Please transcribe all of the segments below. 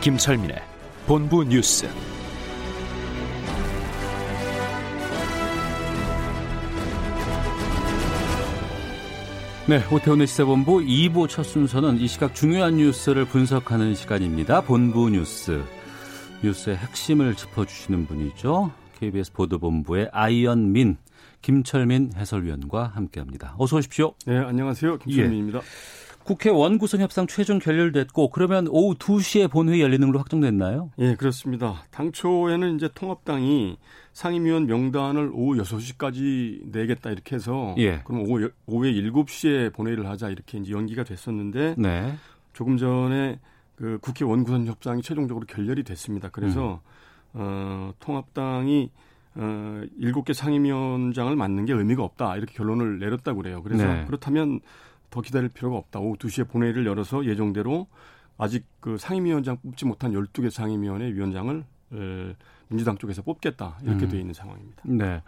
김철민의 본부 뉴스. 네, 오태훈의 시사본부 2부 첫 순서는 이 시각 중요한 뉴스를 분석하는 시간입니다. 본부 뉴스, 뉴스의 핵심을 짚어주시는 분이죠. KBS 보도본부의 아이언민, 김철민 해설위원과 함께합니다. 어서 오십시오. 네, 안녕하세요. 김철민입니다. 예. 국회 원구성 협상 최종 결렬됐고, 그러면 오후 2시에 본회의 열리는 걸로 확정됐나요? 예, 그렇습니다. 당초에는 이제 통합당이 상임위원 명단을 오후 6시까지 내겠다 이렇게 해서, 예, 그럼 오후에 7시에 본회의를 하자 이렇게 이제 연기가 됐었는데, 네, 조금 전에 그 국회 원구성 협상이 최종적으로 결렬이 됐습니다. 그래서 통합당이 7개 상임위원장을 맡는 게 의미가 없다 이렇게 결론을 내렸다고 그래요. 그래서 네, 그렇다면 더 기다릴 필요가 없다. 오후 2시에 본회의를 열어서 예정대로 아직 그 상임위원장 뽑지 못한 12개 상임위원회 위원장을 민주당 쪽에서 뽑겠다 이렇게 돼 있는 상황입니다. 네.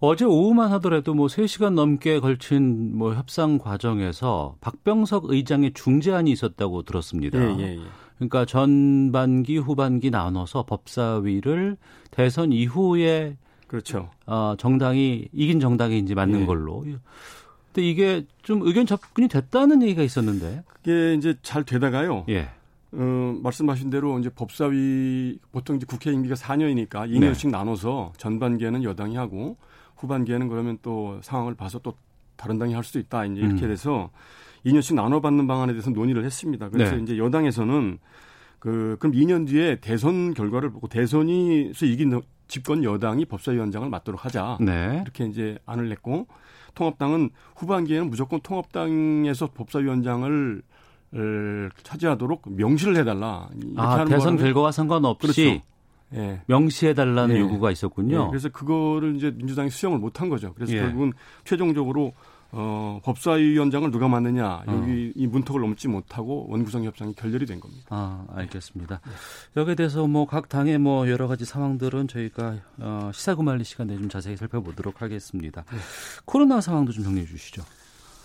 어제 오후만 하더라도 뭐 3시간 넘게 걸친 뭐 협상 과정에서 박병석 의장의 중재안이 있었다고 들었습니다. 예. 그러니까 전반기 후반기 나눠서 법사위를 대선 이후에, 그렇죠, 정당이 이긴 정당이 이제 맞는, 예, 걸로. 근데 이게 좀 의견 접근이 됐다는 얘기가 있었는데, 그게 이제 잘 되다가요. 예. 말씀하신 대로 이제 법사위 보통 이제 국회 임기가 4년이니까 2년씩 네, 나눠서 전반기에는 여당이 하고 후반기에는 그러면 또 상황을 봐서 또 다른 당이 할 수도 있다 이제 이렇게 돼서 2년씩 나눠받는 방안에 대해서 논의를 했습니다. 그래서 네, 이제 여당에서는 그럼 2년 뒤에 대선 결과를 보고 대선에서 이긴 집권 여당이 법사위원장을 맡도록 하자, 네, 이렇게 이제 안을 냈고, 통합당은 후반기에는 무조건 통합당에서 법사위원장을 차지하도록 명시를 해달라. 대선 결과와 상관없이, 그렇죠, 예, 명시해달라는, 예, 요구가 있었군요. 예, 그래서 그거를 이제 민주당이 수용을 못한 거죠. 그래서 예, 결국은 최종적으로 법사위원장을 누가 맡느냐, 여기 이 문턱을 넘지 못하고 원구성 협상이 결렬이 된 겁니다. 아, 알겠습니다. 예. 여기에 대해서 뭐 각 당의 뭐 여러 가지 상황들은 저희가 시사구말리 시간에 좀 자세히 살펴보도록 하겠습니다. 예. 코로나 상황도 좀 정리해 주시죠.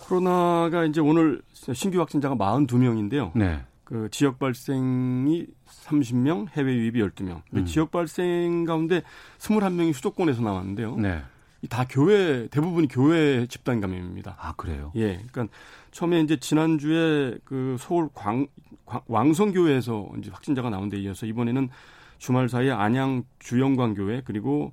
코로나가 이제 오늘 신규 확진자가 42명인데요. 네. 그 지역 발생이 30명, 해외 유입이 12명. 지역 발생 가운데 21명이 수도권에서 나왔는데요. 네. 다 대부분이 교회 집단 감염입니다. 아, 그래요? 예. 그러니까 처음에 이제 지난주에 그 서울 왕성교회에서 이제 확진자가 나온 데 이어서 이번에는 주말 사이에 안양 주영광교회, 그리고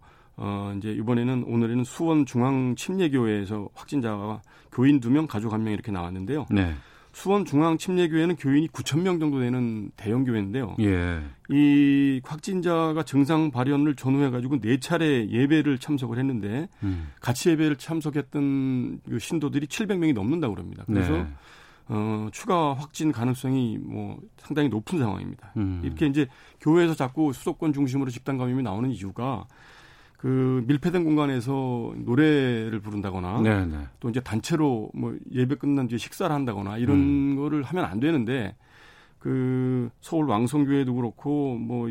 이제 이번에는 오늘에는 수원 중앙 침례교회에서 확진자가 교인 2명, 가족 1명 이렇게 나왔는데요. 네. 수원 중앙 침례교회는 교인이 9,000명 정도 되는 대형 교회인데요. 예. 이 확진자가 증상 발현을 전후해 가지고 4차례 예배를 참석을 했는데, 같이 예배를 참석했던 신도들이 700명이 넘는다고 합니다. 그래서 네, 추가 확진 가능성이 뭐 상당히 높은 상황입니다. 이렇게 이제 교회에서 자꾸 수도권 중심으로 집단 감염이 나오는 이유가, 그 밀폐된 공간에서 노래를 부른다거나, 네네, 또 이제 단체로 뭐 예배 끝난 뒤에 식사를 한다거나 이런 거를 하면 안 되는데, 그 서울 왕성교회도 그렇고 뭐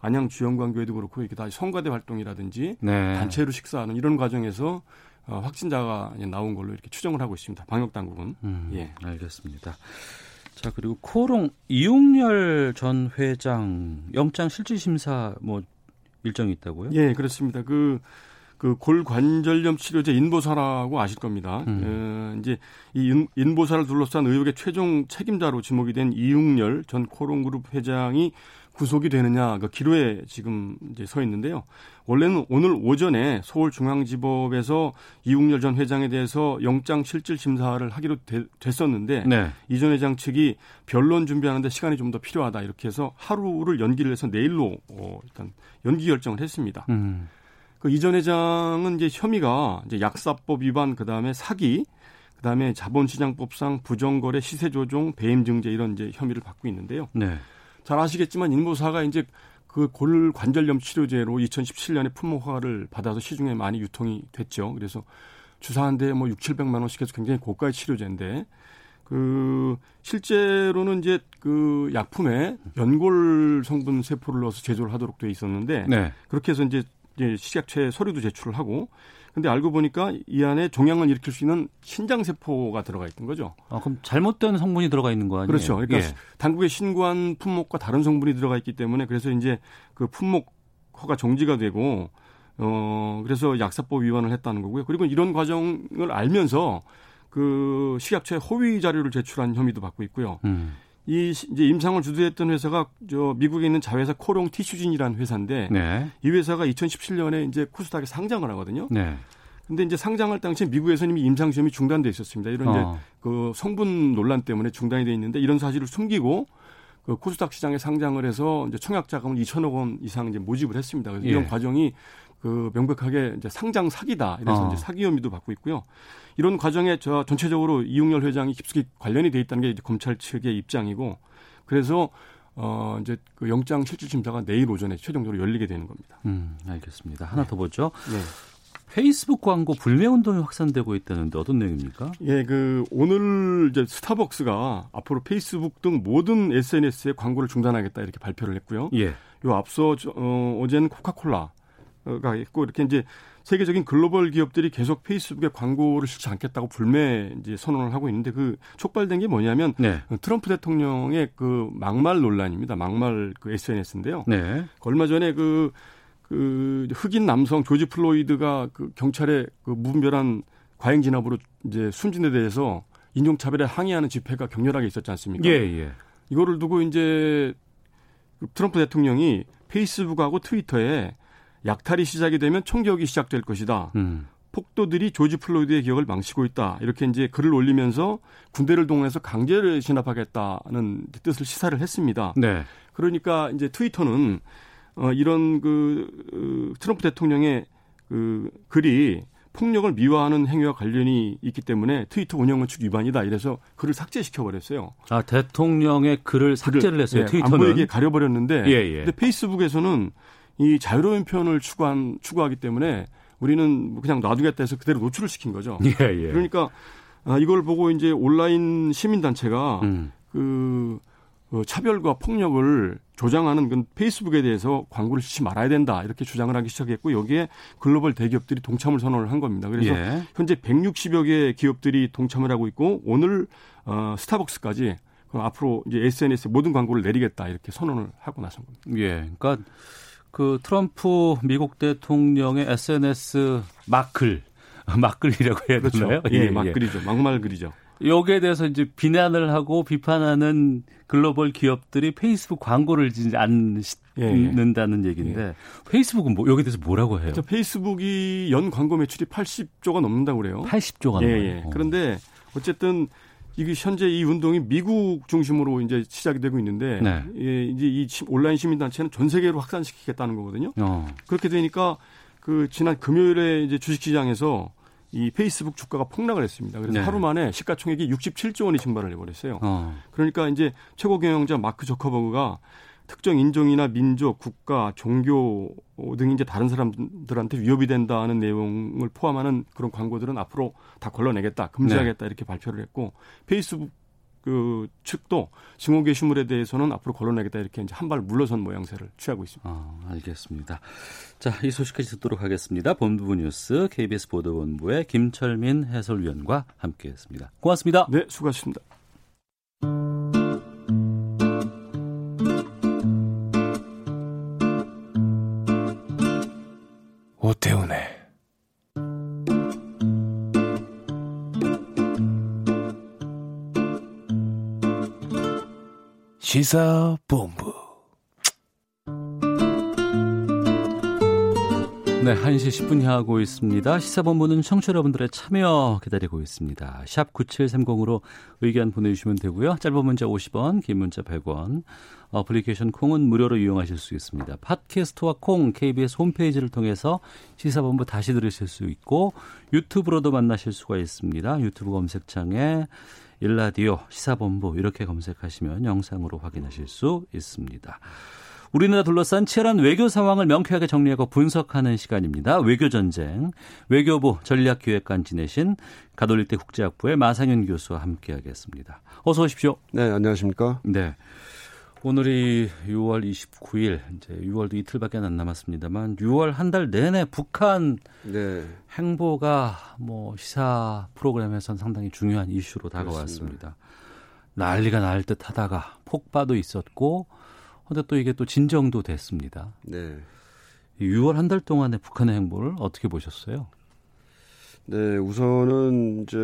안양 주영광교회도 그렇고 이렇게 다 성가대 활동이라든지, 네, 단체로 식사하는 이런 과정에서 확진자가 나온 걸로 이렇게 추정을 하고 있습니다. 방역 당국은. 예, 알겠습니다. 자, 그리고 코롱 이웅열 전 회장 영장 실질심사 뭐 일정이 있다고요? 예, 그렇습니다. 그 골관절염 치료제 인보사라고 아실 겁니다. 이제 이 인보사를 둘러싼 의혹의 최종 책임자로 지목이 된 이웅열 전 코롱그룹 회장이 구속이 되느냐, 그 기로에 지금 이제 서 있는데요. 원래는 오늘 오전에 서울중앙지법에서 이웅열 전 회장에 대해서 영장 실질 심사를 하기로 됐었는데, 네, 이 전 회장 측이 변론 준비하는데 시간이 좀 더 필요하다 이렇게 해서 하루를 연기를 해서 내일로 일단 연기 결정을 했습니다. 그 이 전 회장은 이제 혐의가 이제 약사법 위반, 그 다음에 사기, 그 그다음에 자본시장법상 부정거래, 시세조종, 배임증제 이런 이제 혐의를 받고 있는데요. 네. 잘 아시겠지만 인모사가 이제 그 골관절염 치료제로 2017년에 품목허가를 받아서 시중에 많이 유통이 됐죠. 그래서 주사 한 대에 뭐 6,700만 원씩 해서 굉장히 고가의 치료제인데 그 실제로는 이제 그 약품에 연골 성분 세포를 넣어서 제조를 하도록 돼 있었는데 네. 그렇게 해서 이제 식약처에 서류도 제출을 하고 근데 알고 보니까 이 안에 종양을 일으킬 수 있는 신장세포가 들어가 있던 거죠. 아, 그럼 잘못된 성분이 들어가 있는 거 아니에요? 그렇죠. 그러니까 예. 당국에 신고한 품목과 다른 성분이 들어가 있기 때문에 그래서 이제 그 품목 허가 정지가 되고 그래서 약사법 위반을 했다는 거고요. 그리고 이런 과정을 알면서 그 식약처에 허위 자료를 제출한 혐의도 받고 있고요. 이 이제 임상을 주도했던 회사가 저 미국에 있는 자회사 코롱 티슈진이라는 회사인데 네. 이 회사가 2017년에 이제 코스닥에 상장을 하거든요. 네. 근데 이제 상장할 당시에 미국에서는 이미 임상 시험이 중단돼 있었습니다. 이런 이제 그 성분 논란 때문에 중단이 돼 있는데 이런 사실을 숨기고 그 코스닥 시장에 상장을 해서 이제 청약 자금을 2천억 원 이상 이제 모집을 했습니다. 그래서 이런 과정이 그 명백하게 이제 상장 사기다. 이래서 이제 사기 혐의도 받고 있고요. 이런 과정에 저 전체적으로 이웅열 회장이 깊숙이 관련이 돼 있다는 게 이제 검찰 측의 입장이고, 그래서 이제 그 영장 실질 심사가 내일 오전에 최종적으로 열리게 되는 겁니다. 알겠습니다. 하나 더 보죠. 네. 페이스북 광고 불매 운동이 확산되고 있다는데 어떤 내용입니까? 예, 그 오늘 이제 스타벅스가 앞으로 페이스북 등 모든 SNS의 광고를 중단하겠다 이렇게 발표를 했고요. 예. 요 앞서 어제는 코카콜라. 가 있고 이렇게 이제 세계적인 글로벌 기업들이 계속 페이스북에 광고를 실지 않겠다고 불매 이제 선언을 하고 있는데 그 촉발된 게 뭐냐면 네. 트럼프 대통령의 그 막말 논란입니다. 막말 그 SNS인데요. 네. 얼마 전에 그 흑인 남성 조지 플로이드가 그 경찰의 그 무분별한 과잉 진압으로 이제 숨진 데 대해서 인종차별에 항의하는 집회가 격렬하게 있었지 않습니까? 예, 예. 이거를 두고 이제 트럼프 대통령이 페이스북하고 트위터에 약탈이 시작이 되면 총격이 시작될 것이다. 폭도들이 조지 플로이드의 기억을 망치고 있다. 이렇게 이제 글을 올리면서 군대를 동원해서 강제를 진압하겠다는 뜻을 시사를 했습니다. 네. 그러니까 이제 트위터는 이런 그 트럼프 대통령의 그 글이 폭력을 미화하는 행위와 관련이 있기 때문에 트위터 운영원칙 위반이다. 이래서 글을 삭제시켜버렸어요. 아, 대통령의 글을 삭제를 했어요. 예, 트위터는. 안보이게 가려버렸는데 예. 근데 페이스북에서는 이 자유로운 표현을 추구하기 때문에 우리는 그냥 놔두겠다 해서 그대로 노출을 시킨 거죠. 예. 그러니까 이걸 보고 이제 온라인 시민단체가 그 차별과 폭력을 조장하는 그 페이스북에 대해서 광고를 쓰지 말아야 된다 이렇게 주장을 하기 시작했고 여기에 글로벌 대기업들이 동참을 선언을 한 겁니다. 그래서 현재 160여 개 기업들이 동참을 하고 있고 오늘 스타벅스까지 앞으로 이제 SNS 모든 광고를 내리겠다 이렇게 선언을 하고 나선 겁니다. 예, 그러니까 그 트럼프 미국 대통령의 SNS 막글이라고 해야 되나요? 그렇죠. 예, 막글이죠. 막말글이죠. 여기에 대해서 이제 비난을 하고 비판하는 글로벌 기업들이 페이스북 광고를 안 씻는다는 얘기인데 페이스북은 뭐 여기에 대해서 뭐라고 해요? 그렇죠. 페이스북이 연 광고 매출이 80조가 넘는다고 그래요. 80조가 넘어요. 예. 그런데 어쨌든 이게 현재 이 운동이 미국 중심으로 이제 시작이 되고 있는데 예, 이제 이 온라인 시민단체는 전 세계로 확산시키겠다는 거거든요. 그렇게 되니까 그 지난 금요일에 이제 주식시장에서 이 페이스북 주가가 폭락을 했습니다. 그래서 하루 만에 시가총액이 67조 원이 증발을 해버렸어요. 그러니까 이제 최고 경영자 마크 저커버그가 특정 인종이나 민족, 국가, 종교 등 이제 다른 사람들한테 위협이 된다는 내용을 포함하는 그런 광고들은 앞으로 다 걸러내겠다, 금지하겠다 이렇게 발표를 했고 페이스북 그 측도 증오 게시물에 대해서는 앞으로 걸러내겠다 이렇게 이제 한 발 물러선 모양새를 취하고 있습니다. 알겠습니다. 자, 이 소식까지 듣도록 하겠습니다. 본부 뉴스 KBS 보도본부의 김철민 해설위원과 함께했습니다. 고맙습니다. 네, 수고하셨습니다. 오태훈의 시사본부 네, 1시 10분 향하고 있습니다. 시사본부는 청취자 여러분들의 참여 기다리고 있습니다. 샵 9730으로 의견 보내주시면 되고요. 짧은 문자 50원, 긴 문자 100원, 어플리케이션 콩은 무료로 이용하실 수 있습니다. 팟캐스트와 콩, KBS 홈페이지를 통해서 시사본부 다시 들으실 수 있고 유튜브로도 만나실 수가 있습니다. 유튜브 검색창에 일라디오, 시사본부 이렇게 검색하시면 영상으로 확인하실 수 있습니다. 우리나라 둘러싼 치열한 외교 상황을 명쾌하게 정리하고 분석하는 시간입니다. 외교전쟁, 외교부 전략기획관 지내신 가톨릭대 국제학부의 마상윤 교수와 함께하겠습니다. 어서 오십시오. 네, 안녕하십니까. 네, 오늘이 6월 29일, 이제 6월도 이틀밖에 안 남았습니다만 6월 한 달 내내 북한 네. 행보가 뭐 시사 프로그램에선 상당히 중요한 이슈로 다가왔습니다. 그렇습니다. 난리가 날 듯 하다가 폭발도 있었고 근데 또 이게 또 진정도 됐습니다. 네. 6월 한 달 동안의 북한의 행보를 어떻게 보셨어요? 네, 우선은 이제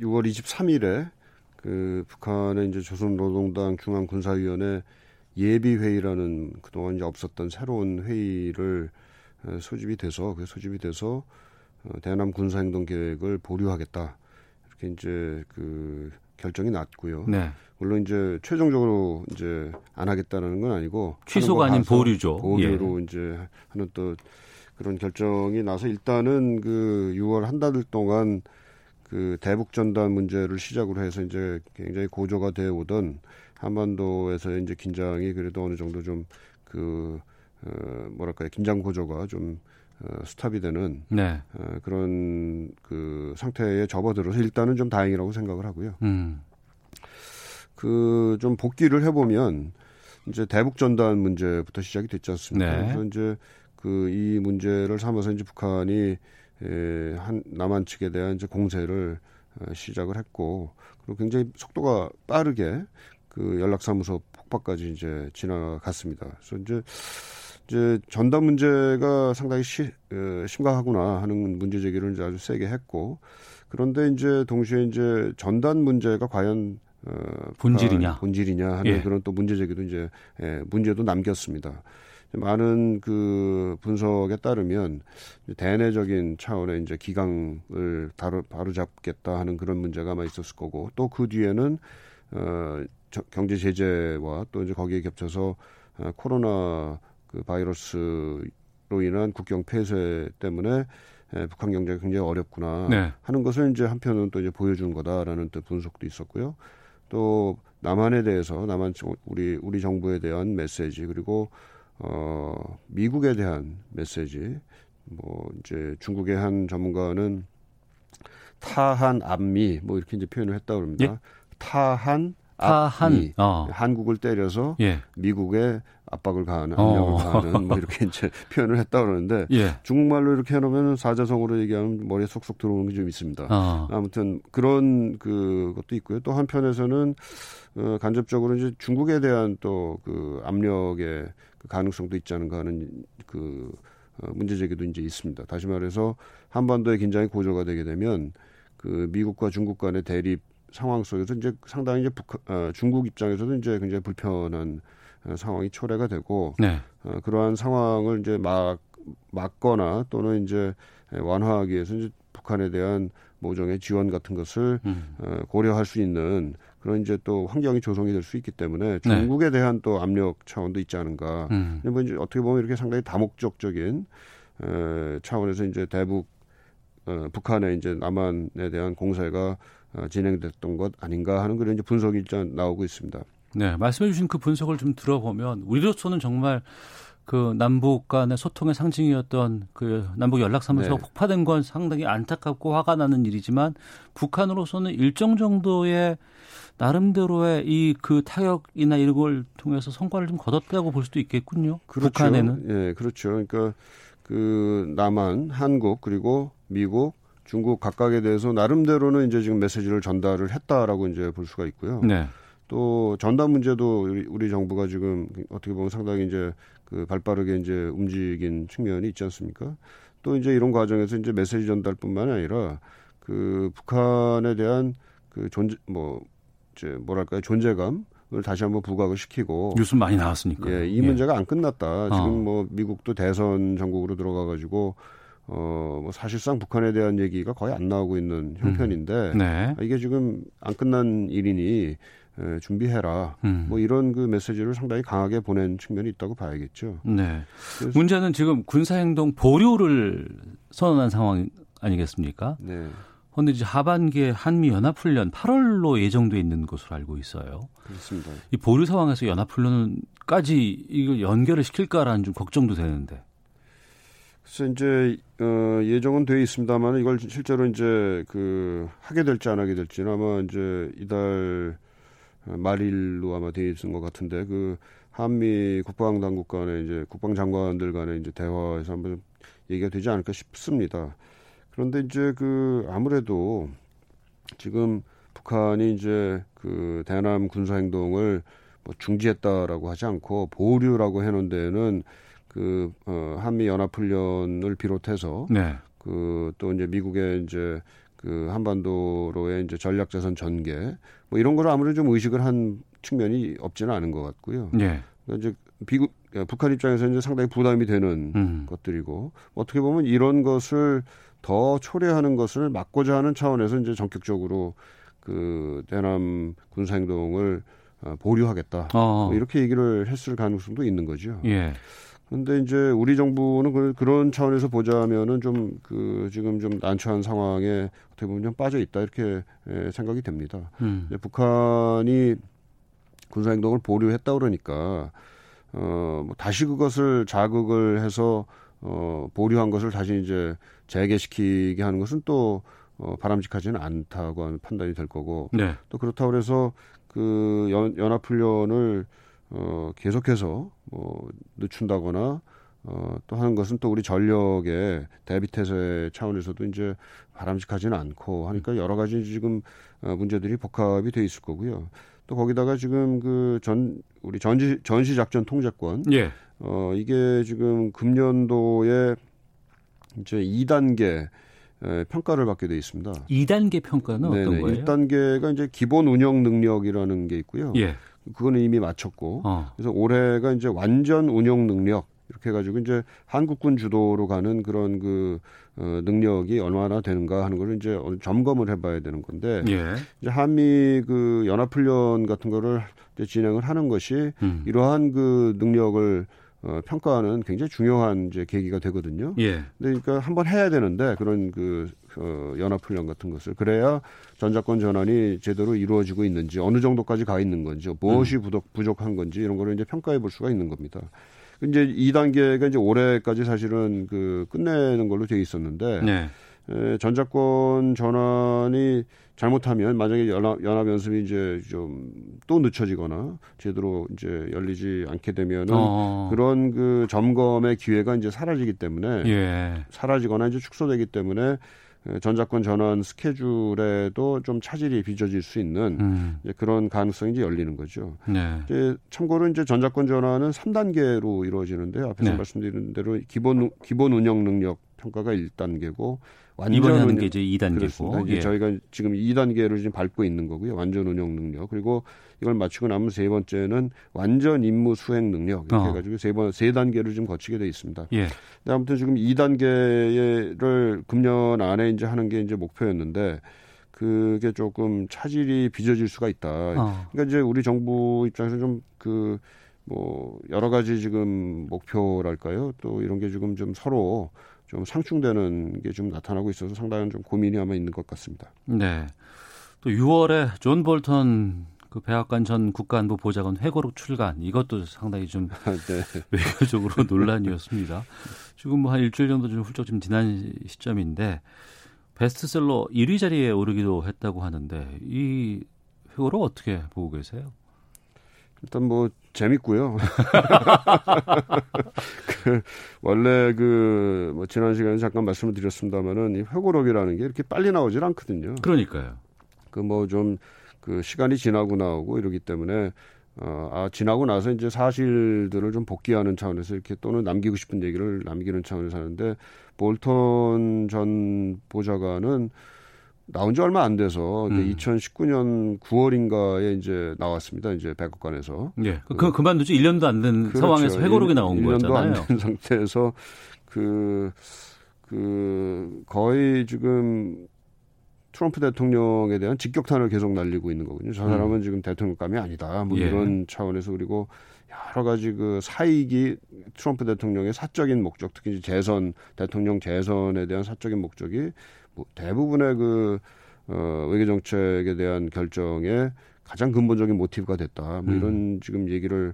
6월 23일에 그 북한의 이제 조선노동당 중앙군사위원회 예비회의라는 그동안 이제 없었던 새로운 회의를 소집이 돼서 대남 군사행동 계획을 보류하겠다 이렇게 이제 그 결정이 났고요. 네. 물론 이제 최종적으로 이제 안 하겠다는 건 아니고 취소가 아닌 보류죠. 보류로 예. 이제 하는 또 그런 결정이 나서 일단은 그 6월 한 달 동안 그 대북 전단 문제를 시작으로 해서 이제 굉장히 고조가 되어 오던 한반도에서의 이제 긴장이 그래도 어느 정도 좀 그 뭐랄까요 긴장 고조가 좀 스탑이 되는 네. 그런 그 상태에 접어들어서 일단은 좀 다행이라고 생각을 하고요. 그 좀 복귀를 해보면 이제 대북 전단 문제부터 시작이 됐지 않습니까? 네. 그래서 이제 그 이 문제를 삼아서 이제 북한이 한 남한 측에 대한 이제 공세를 시작을 했고 그리고 굉장히 속도가 빠르게 그 연락사무소 폭파까지 이제 지나갔습니다. 그래서 이제 전단 문제가 상당히 심각하구나 하는 문제 제기를 이제 아주 세게 했고 그런데 이제 동시에 이제 전단 문제가 과연 본질이냐 하는 예. 그런 또 문제 제기도 이제 문제도 남겼습니다. 많은 그 분석에 따르면 대내적인 차원의 이제 기강을 바로 잡겠다 하는 그런 문제가 아마 있었을 거고 또 그 뒤에는 경제 제재와 또 이제 거기에 겹쳐서 코로나 그 바이러스로 인한 국경 폐쇄 때문에 북한 경제가 굉장히 어렵구나 네. 하는 것을 이제 한편은 또 이제 보여준 거다라는 또 분석도 있었고요. 또 남한에 대해서 우리 정부에 대한 메시지 그리고 미국에 대한 메시지 뭐 이제 중국의 한 전문가는 타한 안미 뭐 이렇게 이제 표현을 했다고 합니다. 예? 타한 한국을 때려서 예. 미국의 압박을 가하는 압력을 가하는 뭐 이렇게 이제 표현을 했다고 그러는데 예. 중국말로 이렇게 해놓으면 사자성어로 얘기하면 머리에 쏙쏙 들어오는 게 좀 있습니다. 아무튼 그런 것도 있고요. 또 한편에서는 간접적으로 이제 중국에 대한 또 그 압력의 그 가능성도 있지 않은가 하는 그 문제 제기도 이제 있습니다. 다시 말해서 한반도의 긴장이 고조가 되게 되면 그 미국과 중국 간의 대립 상황 속에서 이제 상당히 이제 중국 입장에서도 이제 굉장히 불편한 상황이 초래가 되고 네. 그러한 상황을 이제 막거나 또는 이제 완화하기 위해서 이제 북한에 대한 모종의 지원 같은 것을 고려할 수 있는 그런 이제 또 환경이 조성이 될 수 있기 때문에 중국에 대한 또 압력 차원도 있지 않은가. 뭐 이제 어떻게 보면 이렇게 상당히 다목적적인 차원에서 이제 북한의 이제 남한에 대한 공세가 진행됐던 것 아닌가 하는 그런 이제 분석이 일단 나오고 있습니다. 네, 말씀해주신 그 분석을 좀 들어보면 우리로서는 정말 그 남북 간의 소통의 상징이었던 그 남북 연락사무소가 네. 폭파된 건 상당히 안타깝고 화가 나는 일이지만 북한으로서는 일정 정도의 나름대로의 이 그 타격이나 이런 걸 통해서 성과를 좀 거뒀다고 볼 수도 있겠군요. 그렇죠. 북한에는. 예, 그렇죠. 그러니까 그 남한, 한국 그리고 미국, 중국 각각에 대해서 나름대로는 이제 지금 메시지를 전달을 했다라고 이제 볼 수가 있고요. 네. 또 전단 문제도 우리 정부가 지금 어떻게 보면 상당히 이제 그 발빠르게 이제 움직인 측면이 있지 않습니까? 또 이제 이런 과정에서 이제 메시지 전달뿐만 아니라 그 북한에 대한 그 존재 뭐 이제 뭐랄까요 존재감. 다시 한번 부각을 시키고 뉴스 많이 나왔으니까 예, 이 문제가 안 끝났다. 지금 뭐 미국도 대선 전국으로 들어가가지고 뭐 사실상 북한에 대한 얘기가 거의 안 나오고 있는 형편인데 네. 이게 지금 안 끝난 일이니 준비해라. 뭐 이런 그 메시지를 상당히 강하게 보낸 측면이 있다고 봐야겠죠. 네. 문제는 지금 군사행동 보류를 선언한 상황 아니겠습니까? 네. 그런데 이제 하반기에 한미연합훈련 8월로 예정돼 있는 것으로 알고 있어요. 그렇습니다. 이 보류 상황에서 연합훈련까지 이걸 연결을 시킬까라는 좀 걱정도 되는데. 그래서 이제 예정은 돼 있습니다만 이걸 실제로 이제 그 하게 될지 안 하게 될지는 아마 이제 이달 말일로 아마 되어 있는 것 같은데 그 한미 국방 당국 간의 이제 국방 장관들 간의 이제 대화에서 한번 얘기가 되지 않을까 싶습니다. 그런데 이제 그 아무래도 지금 북한이 이제 그 대남 군사 행동을 뭐 중지했다라고 하지 않고 보류라고 해놓은 데에는 그 한미 연합 훈련을 비롯해서 네. 그 또 이제 미국의 이제 그 한반도로의 이제 전략자산 전개 뭐 이런 걸 아무래도 좀 의식을 한 측면이 없지는 않은 것 같고요. 네. 그러니까 이제 북한 입장에서 이제 상당히 부담이 되는 것들이고 어떻게 보면 이런 것을 더 초래하는 것을 막고자 하는 차원에서 이제 전격적으로 그 대남 군사 행동을 보류하겠다 뭐 이렇게 얘기를 했을 가능성도 있는 거죠. 예. 근데 이제 우리 정부는 그런 차원에서 보자면은 좀 그 지금 좀 난처한 상황에 어떻게 보면 좀 빠져 있다 이렇게 생각이 됩니다. 북한이 군사 행동을 보류했다 그러니까 뭐 다시 그것을 자극을 해서 보류한 것을 다시 이제 재개시키게 하는 것은 또 바람직하지는 않다고 하는 판단이 될 거고 네. 또 그렇다고 해서 그 연합훈련을 계속해서 뭐 늦춘다거나 또 하는 것은 또 우리 전력의 대비태세 차원에서도 이제 바람직하지는 않고 하니까 여러 가지 지금 문제들이 복합이 돼 있을 거고요. 또 거기다가 지금 그 우리 전시작전 통제권 예. 이게 지금 금년도에 이제 2단계 평가를 받게 돼 있습니다. 2단계 평가는 네네. 어떤 거예요? 1단계가 이제 기본 운영 능력이라는 게 있고요. 예. 그거는 이미 마쳤고 그래서 올해가 이제 완전 운영 능력 이렇게 해가지고 이제 한국군 주도로 가는 그런 그 능력이 얼마나 되는가 하는 걸 이제 점검을 해봐야 되는 건데 예. 이제 한미 그 연합훈련 같은 거를 이제 진행을 하는 것이 이러한 그 능력을 평가하는 굉장히 중요한 이제 계기가 되거든요. 예. 그러니까 한번 해야 되는데 그런 그 연합훈련 같은 것을 그래야 전작권 전환이 제대로 이루어지고 있는지 어느 정도까지 가 있는 건지 무엇이 부족한 건지 이런 거를 이제 평가해 볼 수가 있는 겁니다. 이제 2단계가 이제 올해까지 사실은 그 끝내는 걸로 되어 있었는데 네. 전작권 전환이 잘못하면 만약에 연합 연습이 이제 좀 또 늦춰지거나 제대로 이제 열리지 않게 되면은 그런 그 점검의 기회가 이제 사라지기 때문에 예. 사라지거나 이제 축소되기 때문에 전작권 전환 스케줄에도 좀 차질이 빚어질 수 있는 그런 가능성이 이제 열리는 거죠. 네. 이제 참고로 이제 전작권 전환은 3단계로 이루어지는데 앞에서 네. 말씀드린 대로 기본 운영 능력 평가가 1단계고 완전 운영 게 이제 2단계고 예. 저희가 지금 2단계를 지금 밟고 있는 거고요. 완전 운영 능력 그리고 이걸 마치고 남은 세 번째는 완전 임무 수행 능력 이렇게 해가지고 세 단계를 지금 거치게 돼 있습니다. 예. 근데 아무튼 지금 2단계를 금년 안에 이제 하는 게 이제 목표였는데 그게 조금 차질이 빚어질 수가 있다. 그러니까 이제 우리 정부 입장에서 좀 뭐 여러 가지 지금 목표랄까요? 또 이런 게 지금 좀 서로 좀 상충되는 게 좀 나타나고 있어서 상당한 좀 고민이 아마 있는 것 같습니다. 네. 또 6월에 존 볼턴 그 백악관 전 국가안보 보좌관 회고록 출간 이것도 상당히 좀 네. 외교적으로 논란이었습니다. 지금 뭐 한 일주일 정도 좀 훌쩍 좀 지난 시점인데 베스트셀러 1위 자리에 오르기도 했다고 하는데 이 회고록 어떻게 보고 계세요? 일단 뭐 재밌고요. 원래 뭐 지난 시간에 잠깐 말씀을 드렸습니다만은 이 회고록이라는 게 이렇게 빨리 나오질 않거든요. 그러니까요. 뭐 좀 시간이 지나고 나오고 이러기 때문에 지나고 나서 이제 사실들을 좀 복귀하는 차원에서 이렇게 또는 남기고 싶은 얘기를 남기는 차원에서 하는데 볼턴 전 보좌관은 나온 지 얼마 안 돼서 2019년 9월인가에 이제 나왔습니다. 이제 백악관에서. 예. 그만두지 1년도 안 된 그렇죠. 상황에서 회고록이 나온 거잖아요. 1년도 안 된 상태에서 그 거의 지금 트럼프 대통령에 대한 직격탄을 계속 날리고 있는 거거든요. 저 사람은 지금 대통령감이 아니다. 뭐 이런 차원에서 그리고 여러 가지 그 사익이 트럼프 대통령의 사적인 목적, 특히 재선 대통령 재선에 대한 사적인 목적이 뭐 대부분의 그 외교 정책에 대한 결정에 가장 근본적인 모티브가 됐다. 뭐 이런 지금 얘기를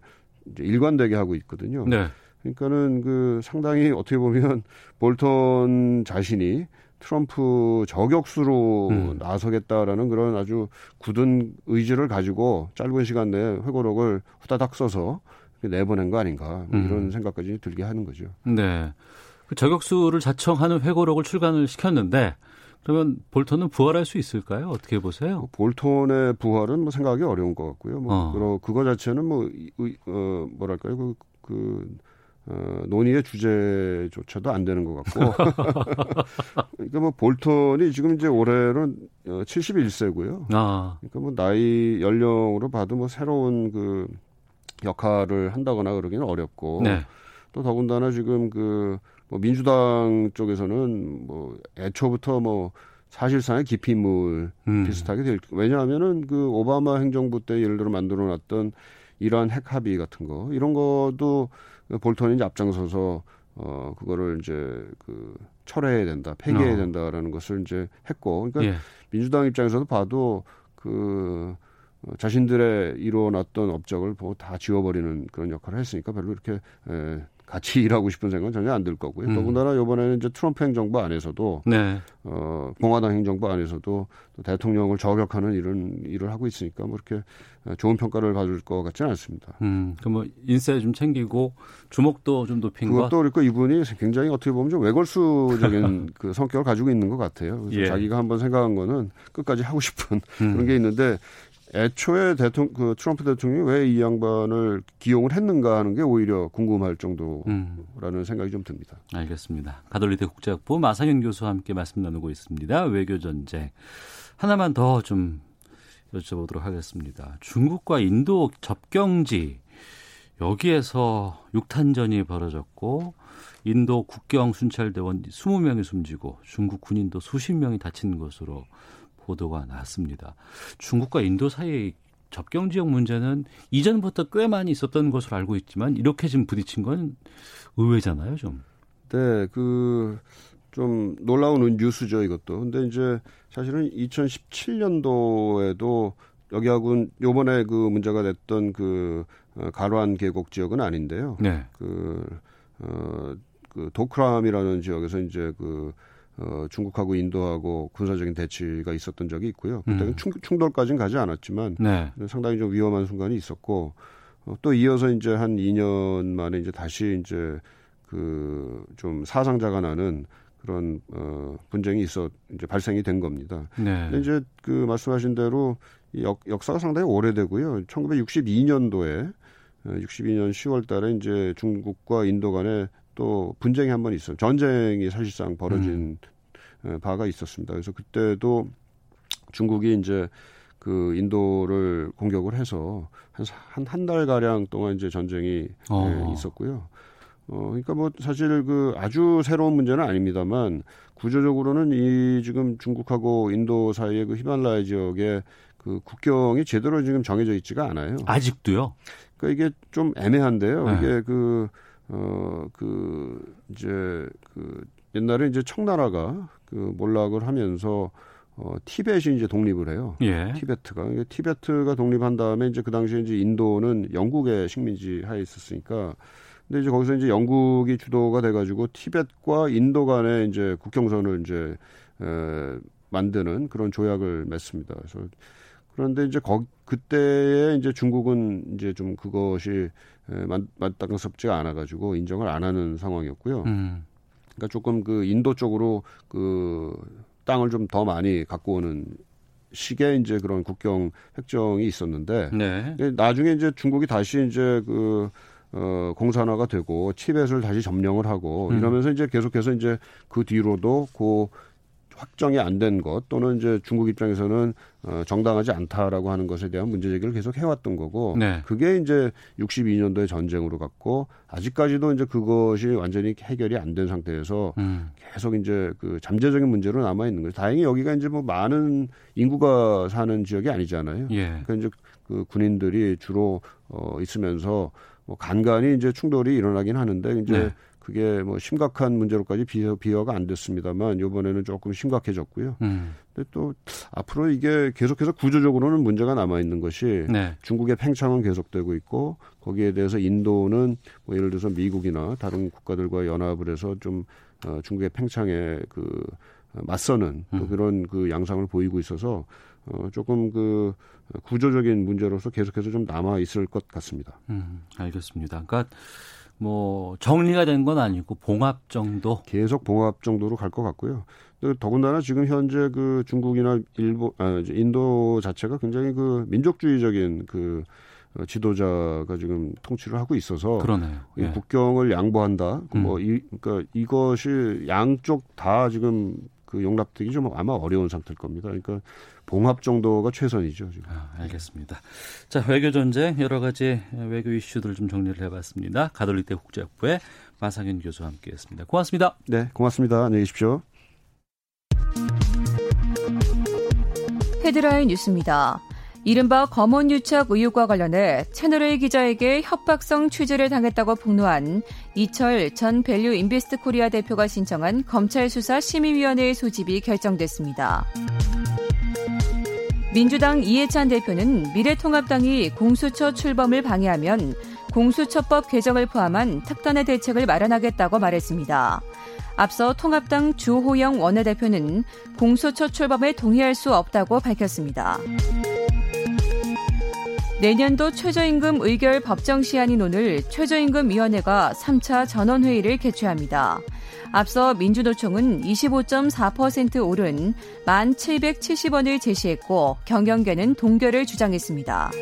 이제 일관되게 하고 있거든요. 네. 그러니까는 그 상당히 어떻게 보면 볼턴 자신이 트럼프 저격수로 나서겠다라는 그런 아주 굳은 의지를 가지고 짧은 시간 내에 회고록을 후다닥 써서 내보낸 거 아닌가 이런 생각까지 들게 하는 거죠. 네, 그 저격수를 자청하는 회고록을 출간을 시켰는데 그러면 볼턴은 부활할 수 있을까요? 어떻게 보세요? 볼턴의 부활은 뭐 생각하기 어려운 것 같고요. 그거 자체는 뭐랄까요? 논의의 주제조차도 안 되는 것 같고. 그러니까 뭐 볼턴이 지금 이제 올해는 71세고요. 그러니까 뭐 나이 연령으로 봐도 뭐 새로운 그 역할을 한다거나 그러기는 어렵고. 네. 또 더군다나 지금 그 뭐 민주당 쪽에서는 뭐 애초부터 뭐 사실상의 기피물 비슷하게 될. 왜냐하면은 그 오바마 행정부 때 예를 들어 만들어놨던 이러한 핵 합의 같은 거 이런 것도 볼턴이 이제 앞장서서 그거를 이제 그 철회해야 된다, 폐기해야 된다라는 것을 이제 했고, 그러니까 민주당 입장에서도 봐도 그 자신들의 이뤄놨던 업적을 다 지워버리는 그런 역할을 했으니까 별로 이렇게 같이 일하고 싶은 생각은 전혀 안 들 거고요. 더군다나 이번에는 이제 트럼프 행정부 안에서도 공화당 행정부 안에서도 또 대통령을 저격하는 이런 일을 하고 있으니까 뭐 이렇게 좋은 평가를 받을 것 같지는 않습니다. 그럼 뭐 인세 좀 챙기고 주목도 좀 높인 것. 그것도 그렇고 이분이 굉장히 어떻게 보면 좀 외골수적인 그 성격을 가지고 있는 것 같아요. 그래서 자기가 한번 생각한 거는 끝까지 하고 싶은 그런 게 있는데. 애초에 트럼프 대통령이 왜 이 양반을 기용을 했는가 하는 게 오히려 궁금할 정도라는 생각이 좀 듭니다. 알겠습니다. 가톨릭대 국제학부 마상윤 교수와 함께 말씀 나누고 있습니다. 외교전쟁. 하나만 더 좀 여쭤보도록 하겠습니다. 중국과 인도 접경지 여기에서 육탄전이 벌어졌고 인도 국경 순찰대원 20명이 숨지고 중국 군인도 수십 명이 다친 것으로 보도가 나왔습니다. 중국과 인도 사이의 접경 지역 문제는 이전부터 꽤 많이 있었던 것으로 알고 있지만 이렇게 지금 부딪힌 건 의외잖아요, 좀. 네, 그 좀 놀라운 뉴스죠, 이것도. 근데 이제 사실은 2017년도에도 여기하고는 요번에 그 문제가 됐던 그 가로안 계곡 지역은 아닌데요. 네. 그 도크람이라는 지역에서 이제 그 중국하고 인도하고 군사적인 대치가 있었던 적이 있고요. 그때는 충돌까지는 가지 않았지만 상당히 좀 위험한 순간이 있었고 또 이어서 이제 한 2년 만에 이제 다시 이제 그 좀 사상자가 나는 그런 분쟁이 이제 발생이 된 겁니다. 네. 이제 그 말씀하신 대로 역사가 상당히 오래되고요. 1962년 10월 달에 이제 중국과 인도 간에 또 분쟁이 한번 있어요. 전쟁이 사실상 벌어진 바가 있었습니다. 그래서 그때도 중국이 이제 그 인도를 공격을 해서 한 달 가량 동안 이제 전쟁이 있었고요. 그러니까 뭐 사실 그 아주 새로운 문제는 아닙니다만 구조적으로는 이 지금 중국하고 인도 사이의 그 히말라야 지역의 그 국경이 제대로 지금 정해져 있지가 않아요. 아직도요? 그러니까 이게 좀 애매한데요. 네. 이게 옛날에 이제 청나라가 그 몰락을 하면서 티벳이 이제 독립을 해요. 티베트가 독립한 다음에 이제 그 당시에 이제 인도는 영국의 식민지 하에 있었으니까 근데 이제 거기서 이제 영국이 주도가 돼가지고 티벳과 인도 간의 이제 국경선을 이제 만드는 그런 조약을 맺습니다. 그래서 그런데 이제 그때에 이제 중국은 이제 좀 그것이 마땅스럽지가 않아가지고 인정을 안 하는 상황이었고요. 그러니까 조금 그 인도 쪽으로 그 땅을 좀 더 많이 갖고 오는 식의 이제 그런 국경 획정이 있었는데 나중에 이제 중국이 다시 이제 그 공산화가 되고 티벳을 다시 점령을 하고 이러면서 이제 계속해서 이제 그 뒤로도 그 확정이 안 된 것 또는 이제 중국 입장에서는 정당하지 않다라고 하는 것에 대한 문제 제기를 계속 해왔던 거고 네. 그게 이제 62년도의 전쟁으로 갔고 아직까지도 이제 그것이 완전히 해결이 안 된 상태에서 계속 이제 그 잠재적인 문제로 남아 있는 거죠. 다행히 여기가 이제 뭐 많은 인구가 사는 지역이 아니잖아요. 예. 그러니까 이제 그 군인들이 주로 있으면서 뭐 간간이 이제 충돌이 일어나긴 하는데 이제 네. 그게 뭐 심각한 문제로까지 비화가 안 됐습니다만 이번에는 조금 심각해졌고요. 근데 또 앞으로 이게 계속해서 구조적으로는 문제가 남아 있는 것이 네. 중국의 팽창은 계속되고 있고 거기에 대해서 인도는 뭐 예를 들어서 미국이나 다른 국가들과 연합을 해서 좀 중국의 팽창에 그 맞서는 또 그런 그 양상을 보이고 있어서 조금 그 구조적인 문제로서 계속해서 좀 남아 있을 것 같습니다. 알겠습니다. 그러니까 뭐 정리가 된 건 아니고 봉합 정도 계속 봉합 정도로 갈 것 같고요. 더군다나 지금 현재 그 중국이나 일본, 인도 자체가 굉장히 그 민족주의적인 그 지도자가 지금 통치를 하고 있어서 그러네요. 이 예. 국경을 양보한다. 그러니까 이것이 양쪽 다 지금 그 용납되기 좀 아마 어려운 상태일 겁니다. 그러니까 봉합 정도가 최선이죠. 지금. 아, 알겠습니다. 자, 외교 전쟁 여러 가지 외교 이슈들을 좀 정리를 해봤습니다. 가톨릭대 국제학부의 마상윤 교수와 함께했습니다. 고맙습니다. 네, 고맙습니다. 안녕히 계십시오. 헤드라인 뉴스입니다. 이른바 검언 유착 의혹과 관련해 채널A 기자에게 협박성 취재를 당했다고 폭로한 이철 전 밸류 인베스트 코리아 대표가 신청한 검찰 수사 심의위원회의 소집이 결정됐습니다. 민주당 이해찬 대표는 미래통합당이 공수처 출범을 방해하면 공수처법 개정을 포함한 특단의 대책을 마련하겠다고 말했습니다. 앞서 통합당 주호영 원내대표는 공수처 출범에 동의할 수 없다고 밝혔습니다. 내년도 최저임금 의결 법정 시한인 오늘 최저임금위원회가 3차 전원회의를 개최합니다. 앞서 민주노총은 25.4% 오른 1,770원을 제시했고 경영계는 동결을 주장했습니다.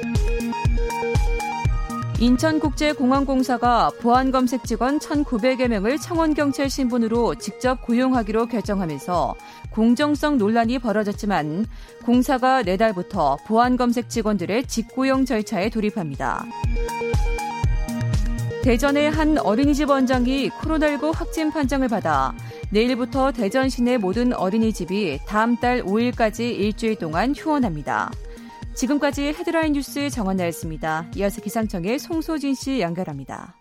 인천국제공항공사가 보안검색 직원 1,900여 명을 청원경찰 신분으로 직접 고용하기로 결정하면서 공정성 논란이 벌어졌지만 공사가 내달부터 보안검색 직원들의 직고용 절차에 돌입합니다. 대전의 한 어린이집 원장이 코로나19 확진 판정을 받아 내일부터 대전 시내 모든 어린이집이 다음 달 5일까지 일주일 동안 휴원합니다. 지금까지 헤드라인 뉴스 정원나였습니다. 이어서 기상청의 송소진 씨 연결합니다.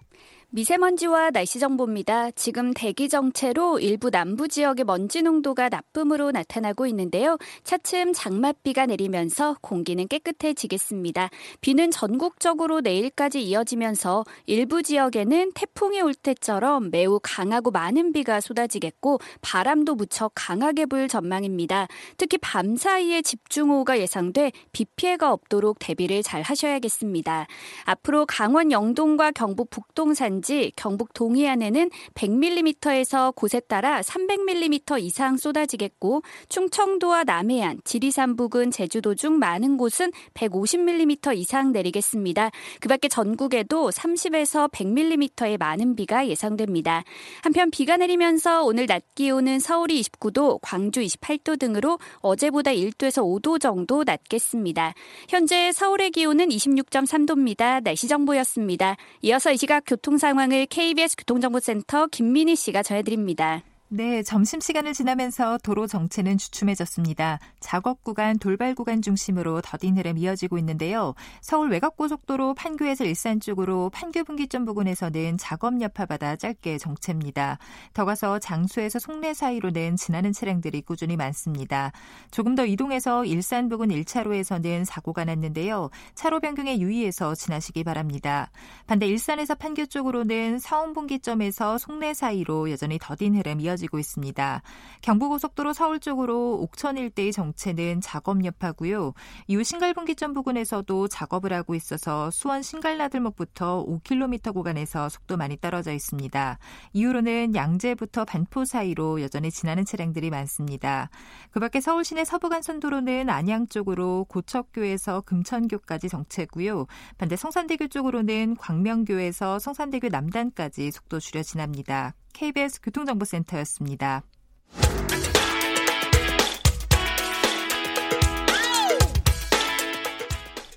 미세먼지와 날씨 정보입니다. 지금 대기 정체로 일부 남부 지역의 먼지 농도가 나쁨으로 나타나고 있는데요. 차츰 장맛비가 내리면서 공기는 깨끗해지겠습니다. 비는 전국적으로 내일까지 이어지면서 일부 지역에는 태풍이 올 때처럼 매우 강하고 많은 비가 쏟아지겠고 바람도 무척 강하게 불 전망입니다. 특히 밤 사이에 집중호우가 예상돼 비 피해가 없도록 대비를 잘 하셔야겠습니다. 앞으로 강원 영동과 경북 북동산 경북 동해안에는 100mm에서 곳에 따라 300mm 이상 쏟아지겠고 충청도와 남해안, 지리산 부근, 제주도 중 많은 곳은 150mm 이상 내리겠습니다. 그 밖에 전국에도 30에서 100mm의 많은 비가 예상됩니다. 한편 비가 내리면서 오늘 낮 기온은 서울이 29도, 광주 28도 등으로 어제보다 1도에서 5도 정도 낮겠습니다. 현재 서울의 기온은 26.3도입니다. 날씨 정보였습니다. 이어서 이 시각 교통상 상황을 KBS 교통정보센터 김민희 씨가 전해드립니다. 네, 점심시간을 지나면서 도로 정체는 주춤해졌습니다. 작업 구간, 돌발 구간 중심으로 더딘 흐름 이어지고 있는데요. 서울 외곽고속도로 판교에서 일산 쪽으로 판교 분기점 부근에서는 작업 여파받아 짧게 정체입니다. 더 가서 장수에서 송내 사이로는 지나는 차량들이 꾸준히 많습니다. 조금 더 이동해서 일산 부근 1차로에서는 사고가 났는데요. 차로 변경에 유의해서 지나시기 바랍니다. 반대 일산에서 판교 쪽으로는 서운 분기점에서 송내 사이로 여전히 더딘 흐름 이어집니다. 지고 있습니다. 경부고속도로 서울 쪽으로 옥천 일대의 정체는 작업 여파고요. 이후 신갈분기점 부근에서도 작업을 하고 있어서 수원 신갈나들목부터 5km 구간에서 속도 많이 떨어져 있습니다. 이후로는 양재부터 반포 사이로 여전히 지나는 차량들이 많습니다. 그 밖에 서울 시내 서부간선도로는 안양 쪽으로 고척교에서 금천교까지 정체고요. 반대 성산대교 쪽으로는 광명교에서 성산대교 남단까지 속도 줄여 지납니다. KBS 교통정보센터였습니다.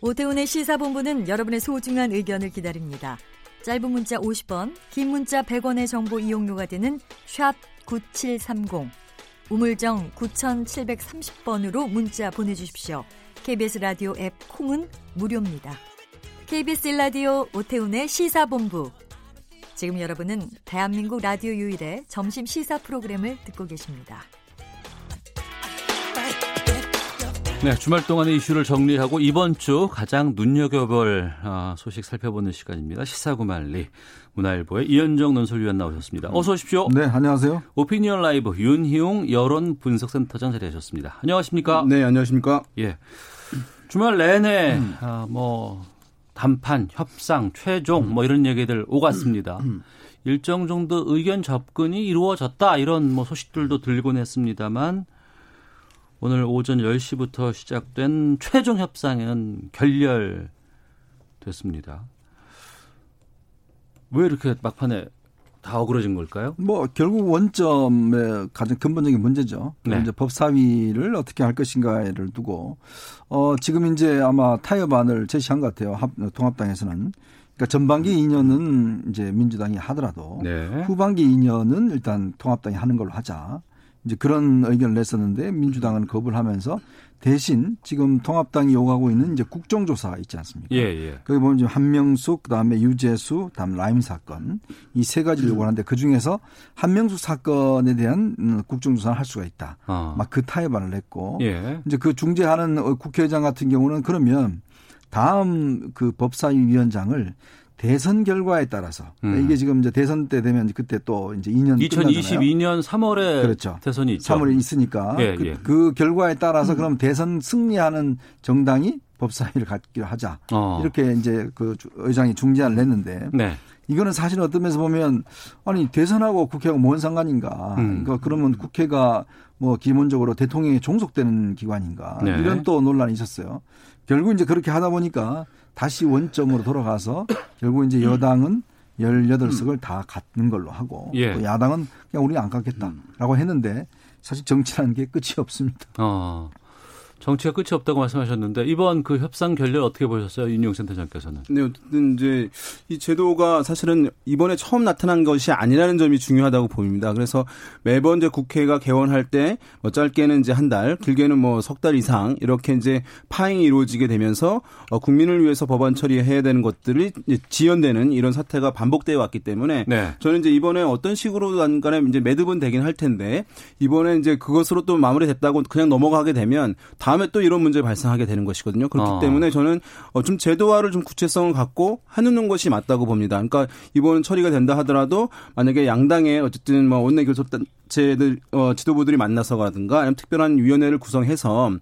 오태훈의 시사본부는 여러분의 소중한 의견을 기다립니다. 짧은 문자 50원, 긴 문자 100원의 정보 이용료가 되는 샵 9730, 우물정 9730번으로 문자 보내주십시오. KBS 라디오 앱 콩은 무료입니다. KBS 라디오 오태훈의 시사본부. 지금 여러분은 대한민국 라디오 유일의 점심 시사 프로그램을 듣고 계십니다. 네, 주말 동안의 이슈를 정리하고 이번 주 가장 눈여겨볼 소식 살펴보는 시간입니다. 시사구말리 문화일보의 이현정 논설위원 나오셨습니다. 어서 오십시오. 네, 안녕하세요. 오피니언 라이브 윤희웅 여론분석센터장 자리하셨습니다. 안녕하십니까? 네, 안녕하십니까? 예, 주말 내내 담판, 협상, 최종 이런 얘기들 오갔습니다. 일정 정도 의견 접근이 이루어졌다 이런 소식들도 들곤 했습니다만 오늘 오전 10시부터 시작된 최종 협상은 결렬됐습니다. 왜 이렇게 막판에 다 어그러진 걸까요? 결국 원점의 가장 근본적인 문제죠. 네. 이제 법사위를 어떻게 할 것인가를 두고, 지금 이제 아마 타협안을 제시한 것 같아요. 통합당에서는. 그러니까 전반기 2년은 이제 민주당이 하더라도, 네. 후반기 2년은 일단 통합당이 하는 걸로 하자. 이제 그런 의견을 냈었는데 민주당은 거부를 하면서 대신 지금 통합당이 요구하고 있는 이제 국정조사 있지 않습니까? 예, 예. 거기 보면 지금 한명숙, 그다음에 유재수, 그다음 라임 사건 이 세 가지를 요구하는데 그 중에서 한명숙 사건에 대한 국정조사를 할 수가 있다. 막 그 타협안을 냈고 예. 이제 그 중재하는 국회의장 같은 경우는 그러면 다음 그 법사위원장을 대선 결과에 따라서 이게 지금 이제 대선 때 되면 그때 또 이제 2년 2022년 3월에 그렇죠. 대선이 있죠. 3월에 있으니까 예, 예. 그 결과에 따라서 그럼 대선 승리하는 정당이 법사위를 갖기로 하자. 이렇게 이제 그 의장이 중재안을 냈는데 네. 이거는 사실 어떤 면에서 보면 아니 대선하고 국회하고 뭔 상관인가? 그러니까 그러면 국회가 기본적으로 대통령에 종속되는 기관인가? 네. 이런 또 논란이 있었어요. 결국 이제 그렇게 하다 보니까 다시 원점으로 돌아가서 결국 이제 여당은 18석을 다 갖는 걸로 하고 예. 또 야당은 그냥 우리 안 갖겠다라고 했는데 사실 정치라는 게 끝이 없습니다. 정치가 끝이 없다고 말씀하셨는데 이번 그 협상 결렬 어떻게 보셨어요? 윤희웅 센터장께서는. 네, 어쨌든 이제 이 제도가 사실은 이번에 처음 나타난 것이 아니라는 점이 중요하다고 봅니다. 그래서 매번 이제 국회가 개원할 때 짧게는 이제 한 달, 길게는 석 달 이상 이렇게 이제 파행이 이루어지게 되면서 국민을 위해서 법안 처리해야 되는 것들이 지연되는 이런 사태가 반복되어 왔기 때문에 네. 저는 이제 이번에 어떤 식으로든 간에 이제 매듭은 되긴 할 텐데 이번에 이제 그것으로 또 마무리됐다고 그냥 넘어가게 되면 다음에 또 이런 문제 발생하게 되는 것이거든요. 그렇기 때문에 저는 좀 제도화를 좀 구체성을 갖고 해놓는 것이 맞다고 봅니다. 그러니까 이번 처리가 된다 하더라도 만약에 양당의 어쨌든 원내교섭단체들 지도부들이 만나서라든가 아니면 특별한 위원회를 구성해서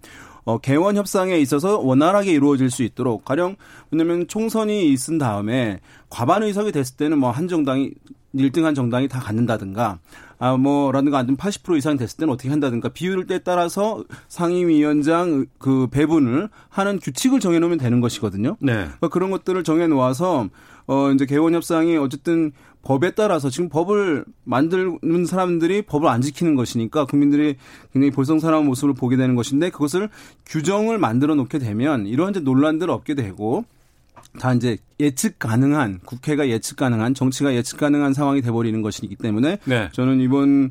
개원 협상에 있어서 원활하게 이루어질 수 있도록 가령 왜냐하면 총선이 있은 다음에 과반 의석이 됐을 때는 한 정당이 1등한 정당이 다 갖는다든가 라든가 80% 이상 됐을 때는 어떻게 한다든가 비율에 따라서 상임위원장 그 배분을 하는 규칙을 정해놓으면 되는 것이거든요. 네. 그러니까 그런 것들을 정해놓아서 이제 개원 협상이 어쨌든 법에 따라서 지금 법을 만드는 사람들이 법을 안 지키는 것이니까 국민들이 굉장히 볼썽사나운 모습을 보게 되는 것인데 그것을 규정을 만들어 놓게 되면 이러한 이제 논란들 없게 되고 다 이제 예측 가능한 국회가 예측 가능한 정치가 예측 가능한 상황이 돼버리는 것이기 때문에 네. 저는 이번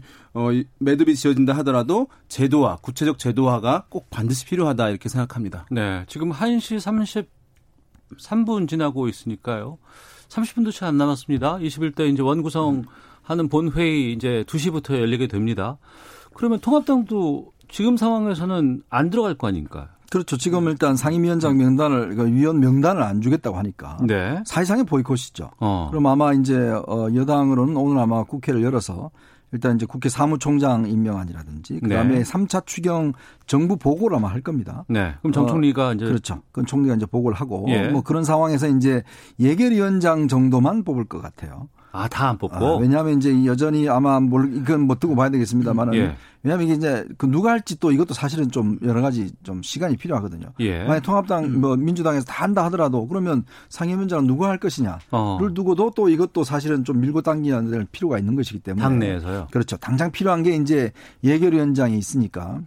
매듭이 지어진다 하더라도 제도화 구체적 제도화가 꼭 반드시 필요하다 이렇게 생각합니다. 네, 지금 1시 33분 지나고 있으니까요. 30분도 채 안 남았습니다. 21대 이제 원구성하는 본회의 이제 2시부터 열리게 됩니다. 그러면 통합당도 지금 상황에서는 안 들어갈 거 아닌가요? 그렇죠. 지금 일단 상임위원장 명단을, 위원 명단을 안 주겠다고 하니까. 네. 사실상의 보이콧이죠. 그럼 아마 이제, 여당으로는 오늘 아마 국회를 열어서 일단 이제 국회 사무총장 임명안이라든지 그 다음에 네. 3차 추경 정부 보고를 아마 할 겁니다. 네. 그럼 정 총리가 이제. 그렇죠. 그건 총리가 이제 보고를 하고 예. 그런 상황에서 이제 예결위원장 정도만 뽑을 것 같아요. 다 안 뽑고. 왜냐하면 이제 여전히 아마 이건 뜨고 봐야 되겠습니다만은. 예. 왜냐하면 이게 이제 누가 할지 또 이것도 사실은 좀 여러 가지 좀 시간이 필요하거든요. 예. 만약 통합당 민주당에서 다 한다 하더라도 그러면 상임위원장은 누가 할 것이냐를 두고도 또 이것도 사실은 좀 밀고 당겨야 될 필요가 있는 것이기 때문에. 당내에서요. 그렇죠. 당장 필요한 게 이제 예결위원장이 있으니까.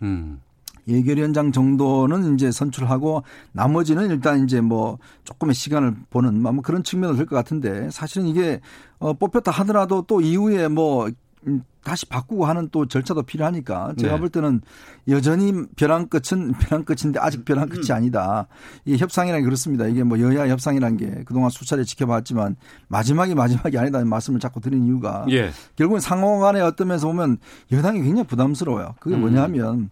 예결위원장 정도는 이제 선출하고 나머지는 일단 이제 뭐 조금의 시간을 보는 아마 그런 측면으로 될 것 같은데, 사실은 이게 뽑혔다 하더라도 또 이후에 뭐 다시 바꾸고 하는 또 절차도 필요하니까 제가 네. 볼 때는 여전히 벼랑 끝은 벼랑 끝인데 아직 벼랑 끝이 아니다. 이 협상이라는 게 그렇습니다. 이게 뭐 여야 협상이라는 게 그동안 수차례 지켜봤지만 마지막이 아니다는 말씀을 자꾸 드린 이유가 예. 결국은 상호간의 어떤 면에서 보면 여당이 굉장히 부담스러워요. 그게 뭐냐면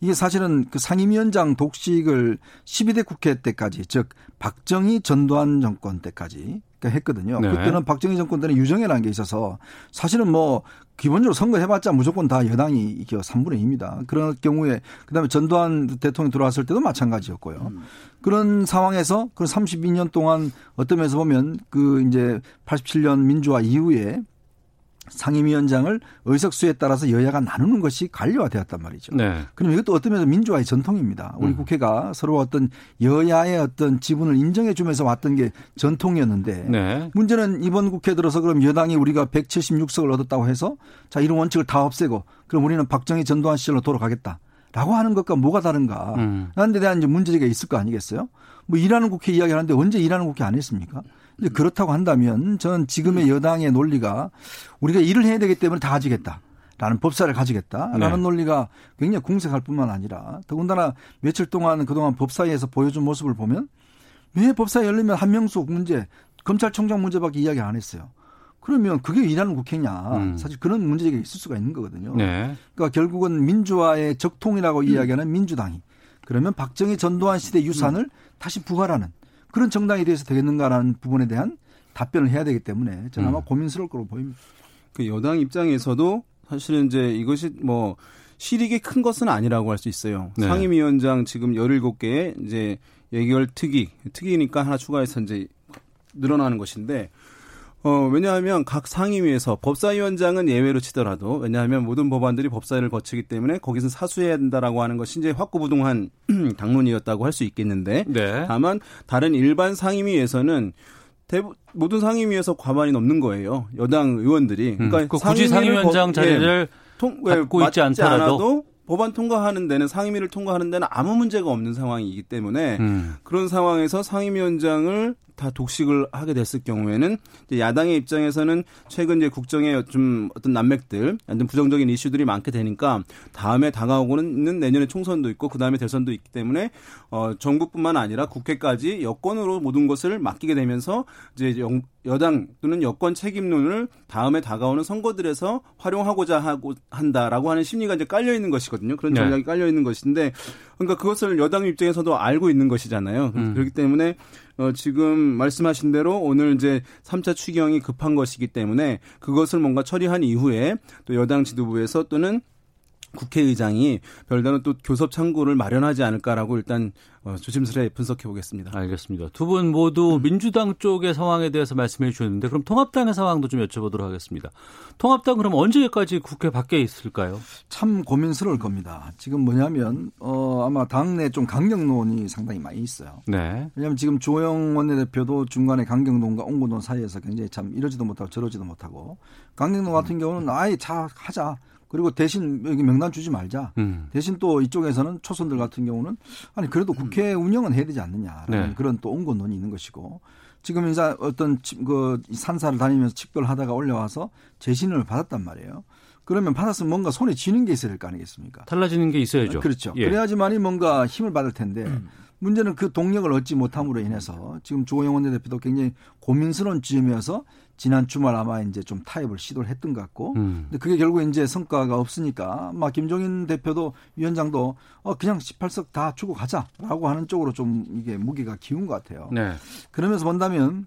이게 사실은 그 상임위원장 독식을 12대 국회 때까지, 즉 박정희 전두환 정권 때까지 했거든요. 네. 그때는 박정희 정권 때는 유정회라는 게 있어서 사실은 뭐 기본적으로 선거해봤자 무조건 다 여당이 이겨 3분의 2입니다. 그런 경우에 그다음에 전두환 대통령 들어왔을 때도 마찬가지였고요. 그런 상황에서 그 32년 동안 어떤 면에서 보면 그 이제 87년 민주화 이후에 상임위원장을 의석수에 따라서 여야가 나누는 것이 관료화되었단 말이죠. 네. 그럼 이것도 어떤 면에서 민주화의 전통입니다. 우리 국회가 서로 어떤 여야의 어떤 지분을 인정해 주면서 왔던 게 전통이었는데 네. 문제는 이번 국회 들어서 그럼 여당이 우리가 176석을 얻었다고 해서 자 이런 원칙을 다 없애고 그럼 우리는 박정희 전두환 시절로 돌아가겠다라고 하는 것과 뭐가 다른가 라는 데 대한 이제 문제제기가 있을 거 아니겠어요? 뭐 일하는 국회 이야기하는데 언제 일하는 국회 안 했습니까? 그렇다고 한다면 저는 지금의 여당의 논리가 우리가 일을 해야 되기 때문에 다 가지겠다라는 법사를 가지겠다라는 네. 논리가 굉장히 궁색할 뿐만 아니라 더군다나 며칠 동안 그동안 법사위에서 보여준 모습을 보면 왜 법사위 열리면 한명숙 문제, 검찰총장 문제밖에 이야기 안 했어요. 그러면 그게 일하는 국회냐. 사실 그런 문제가 있을 수가 있는 거거든요. 네. 그러니까 결국은 민주화의 적통이라고 이야기하는 민주당이 그러면 박정희 전두환 시대 유산을 다시 부활하는 그런 정당에 대해서 되겠는가라는 부분에 대한 답변을 해야 되기 때문에 저는 아마 고민스러울 거로 보입니다. 그 여당 입장에서도 사실은 이제 이것이 뭐 실익이 큰 것은 아니라고 할 수 있어요. 네. 상임위원장 지금 17개의 이제 예결 특위니까 하나 추가해서 이제 늘어나는 것인데 왜냐하면 각 상임위에서 법사위원장은 예외로 치더라도 왜냐하면 모든 법안들이 법사위를 거치기 때문에 거기서 사수해야 된다라고 하는 것이 이제 확고부동한 당론이었다고 할 수 있겠는데 네. 다만 다른 일반 상임위에서는 모든 상임위에서 과반이 넘는 거예요. 여당 의원들이. 그러니까 굳이 상임위원장 자리를 갖고 있지 않더라도. 법안 통과하는 데는 상임위를 통과하는 데는 아무 문제가 없는 상황이기 때문에 그런 상황에서 상임위원장을 다 독식을 하게 됐을 경우에는 이제 야당의 입장에서는 최근 이제 국정의 좀 어떤 난맥들, 부정적인 이슈들이 많게 되니까 다음에 다가오고는 내년에 총선도 있고 그 다음에 대선도 있기 때문에 정부뿐만 아니라 국회까지 여권으로 모든 것을 맡기게 되면서 이제 여당 또는 여권 책임론을 다음에 다가오는 선거들에서 활용하고자 하고 한다라고 하는 심리가 이제 깔려 있는 것이거든요. 그런 전략이 네. 깔려 있는 것인데, 그러니까 그것을 여당 입장에서도 알고 있는 것이잖아요. 그렇기 때문에 지금 말씀하신 대로 오늘 이제 3차 추경이 급한 것이기 때문에 그것을 뭔가 처리한 이후에 또 여당 지도부에서 또는 국회의장이 별다른 또 교섭 창구를 마련하지 않을까라고 일단 조심스레 분석해 보겠습니다. 알겠습니다. 두 분 모두 민주당 쪽의 상황에 대해서 말씀해 주셨는데 그럼 통합당의 상황도 좀 여쭤보도록 하겠습니다. 통합당 그럼 언제까지 국회 밖에 있을까요? 참 고민스러울 겁니다. 지금 뭐냐면 아마 당내 좀 강경론이 상당히 많이 있어요. 네. 왜냐하면 지금 주호영 원내대표도 중간에 강경론과 온건론 사이에서 굉장히 참 이러지도 못하고 저러지도 못하고 강경론 같은 경우는 아예 자 하자. 그리고 대신 여기 명단 주지 말자. 대신 또 이쪽에서는 초선들 같은 경우는 아니 그래도 국회 운영은 해야 되지 않느냐라는 네. 그런 또 온건론이 있는 것이고 지금 이제 어떤 그 산사를 다니면서 직별 하다가 올려와서 재신을 받았단 말이에요. 그러면 받았으면 뭔가 손에 쥐는 게 있어야 될 거 아니겠습니까? 달라지는 게 있어야죠. 그렇죠. 예. 그래야지만이 뭔가 힘을 받을 텐데 문제는 그 동력을 얻지 못함으로 인해서 지금 주호영 원내대표도 굉장히 고민스러운 지점이어서 지난 주말 아마 이제 좀 타협을 시도를 했던 것 같고, 근데 그게 결국 이제 성과가 없으니까, 막 김종인 대표도 위원장도 그냥 18석 다 주고 가자라고 하는 쪽으로 좀 이게 무게가 기운 것 같아요. 네. 그러면서 본다면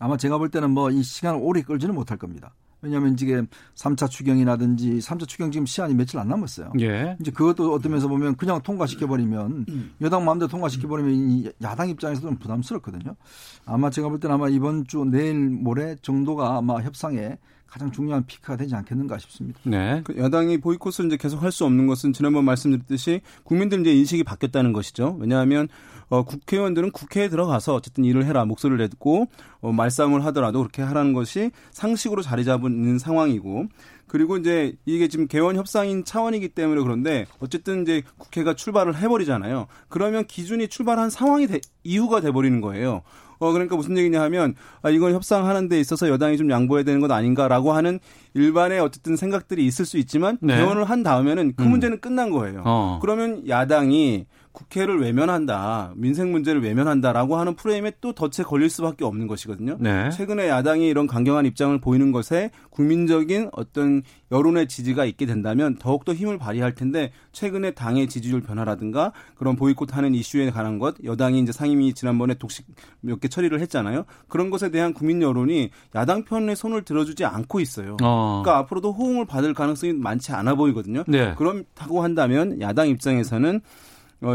아마 제가 볼 때는 뭐 이 시간을 오래 끌지는 못할 겁니다. 왜냐하면 지금 3차 추경이라든지 3차 추경 지금 시한이 며칠 안 남았어요. 예. 이제 그것도 어떤 면에서 보면 그냥 통과시켜버리면 여당 마음대로 통과시켜버리면 야당 입장에서도 좀 부담스럽거든요. 아마 제가 볼 때는 아마 이번 주 내일 모레 정도가 아마 협상에 가장 중요한 피크가 되지 않겠는가 싶습니다. 네. 그 야당이 보이콧을 이제 계속 할 수 없는 것은 지난번 말씀드렸듯이 국민들 이제 인식이 바뀌었다는 것이죠. 왜냐하면 국회의원들은 국회에 들어가서 어쨌든 일을 해라 목소리를 내고 말싸움을 하더라도 그렇게 하라는 것이 상식으로 자리 잡은 상황이고 그리고 이제 이게 지금 개원 협상인 차원이기 때문에 그런데 어쨌든 이제 국회가 출발을 해버리잖아요. 그러면 기준이 출발한 상황이 이후가 돼버리는 거예요. 그러니까 무슨 얘기냐 하면 이건 협상하는 데 있어서 여당이 좀 양보해야 되는 것 아닌가라고 하는 일반의 어쨌든 생각들이 있을 수 있지만 네. 개원을 한 다음에는 그 문제는 끝난 거예요. 그러면 야당이 국회를 외면한다, 민생 문제를 외면한다라고 하는 프레임에 또 덫에 걸릴 수밖에 없는 것이거든요. 네. 최근에 야당이 이런 강경한 입장을 보이는 것에 국민적인 어떤 여론의 지지가 있게 된다면 더욱더 힘을 발휘할 텐데 최근에 당의 지지율 변화라든가 그런 보이콧하는 이슈에 관한 것, 여당이 이제 상임위 지난번에 독식 몇 개 처리를 했잖아요. 그런 것에 대한 국민 여론이 야당 편에 손을 들어주지 않고 있어요. 그러니까 앞으로도 호응을 받을 가능성이 많지 않아 보이거든요. 네. 그렇다고 한다면 야당 입장에서는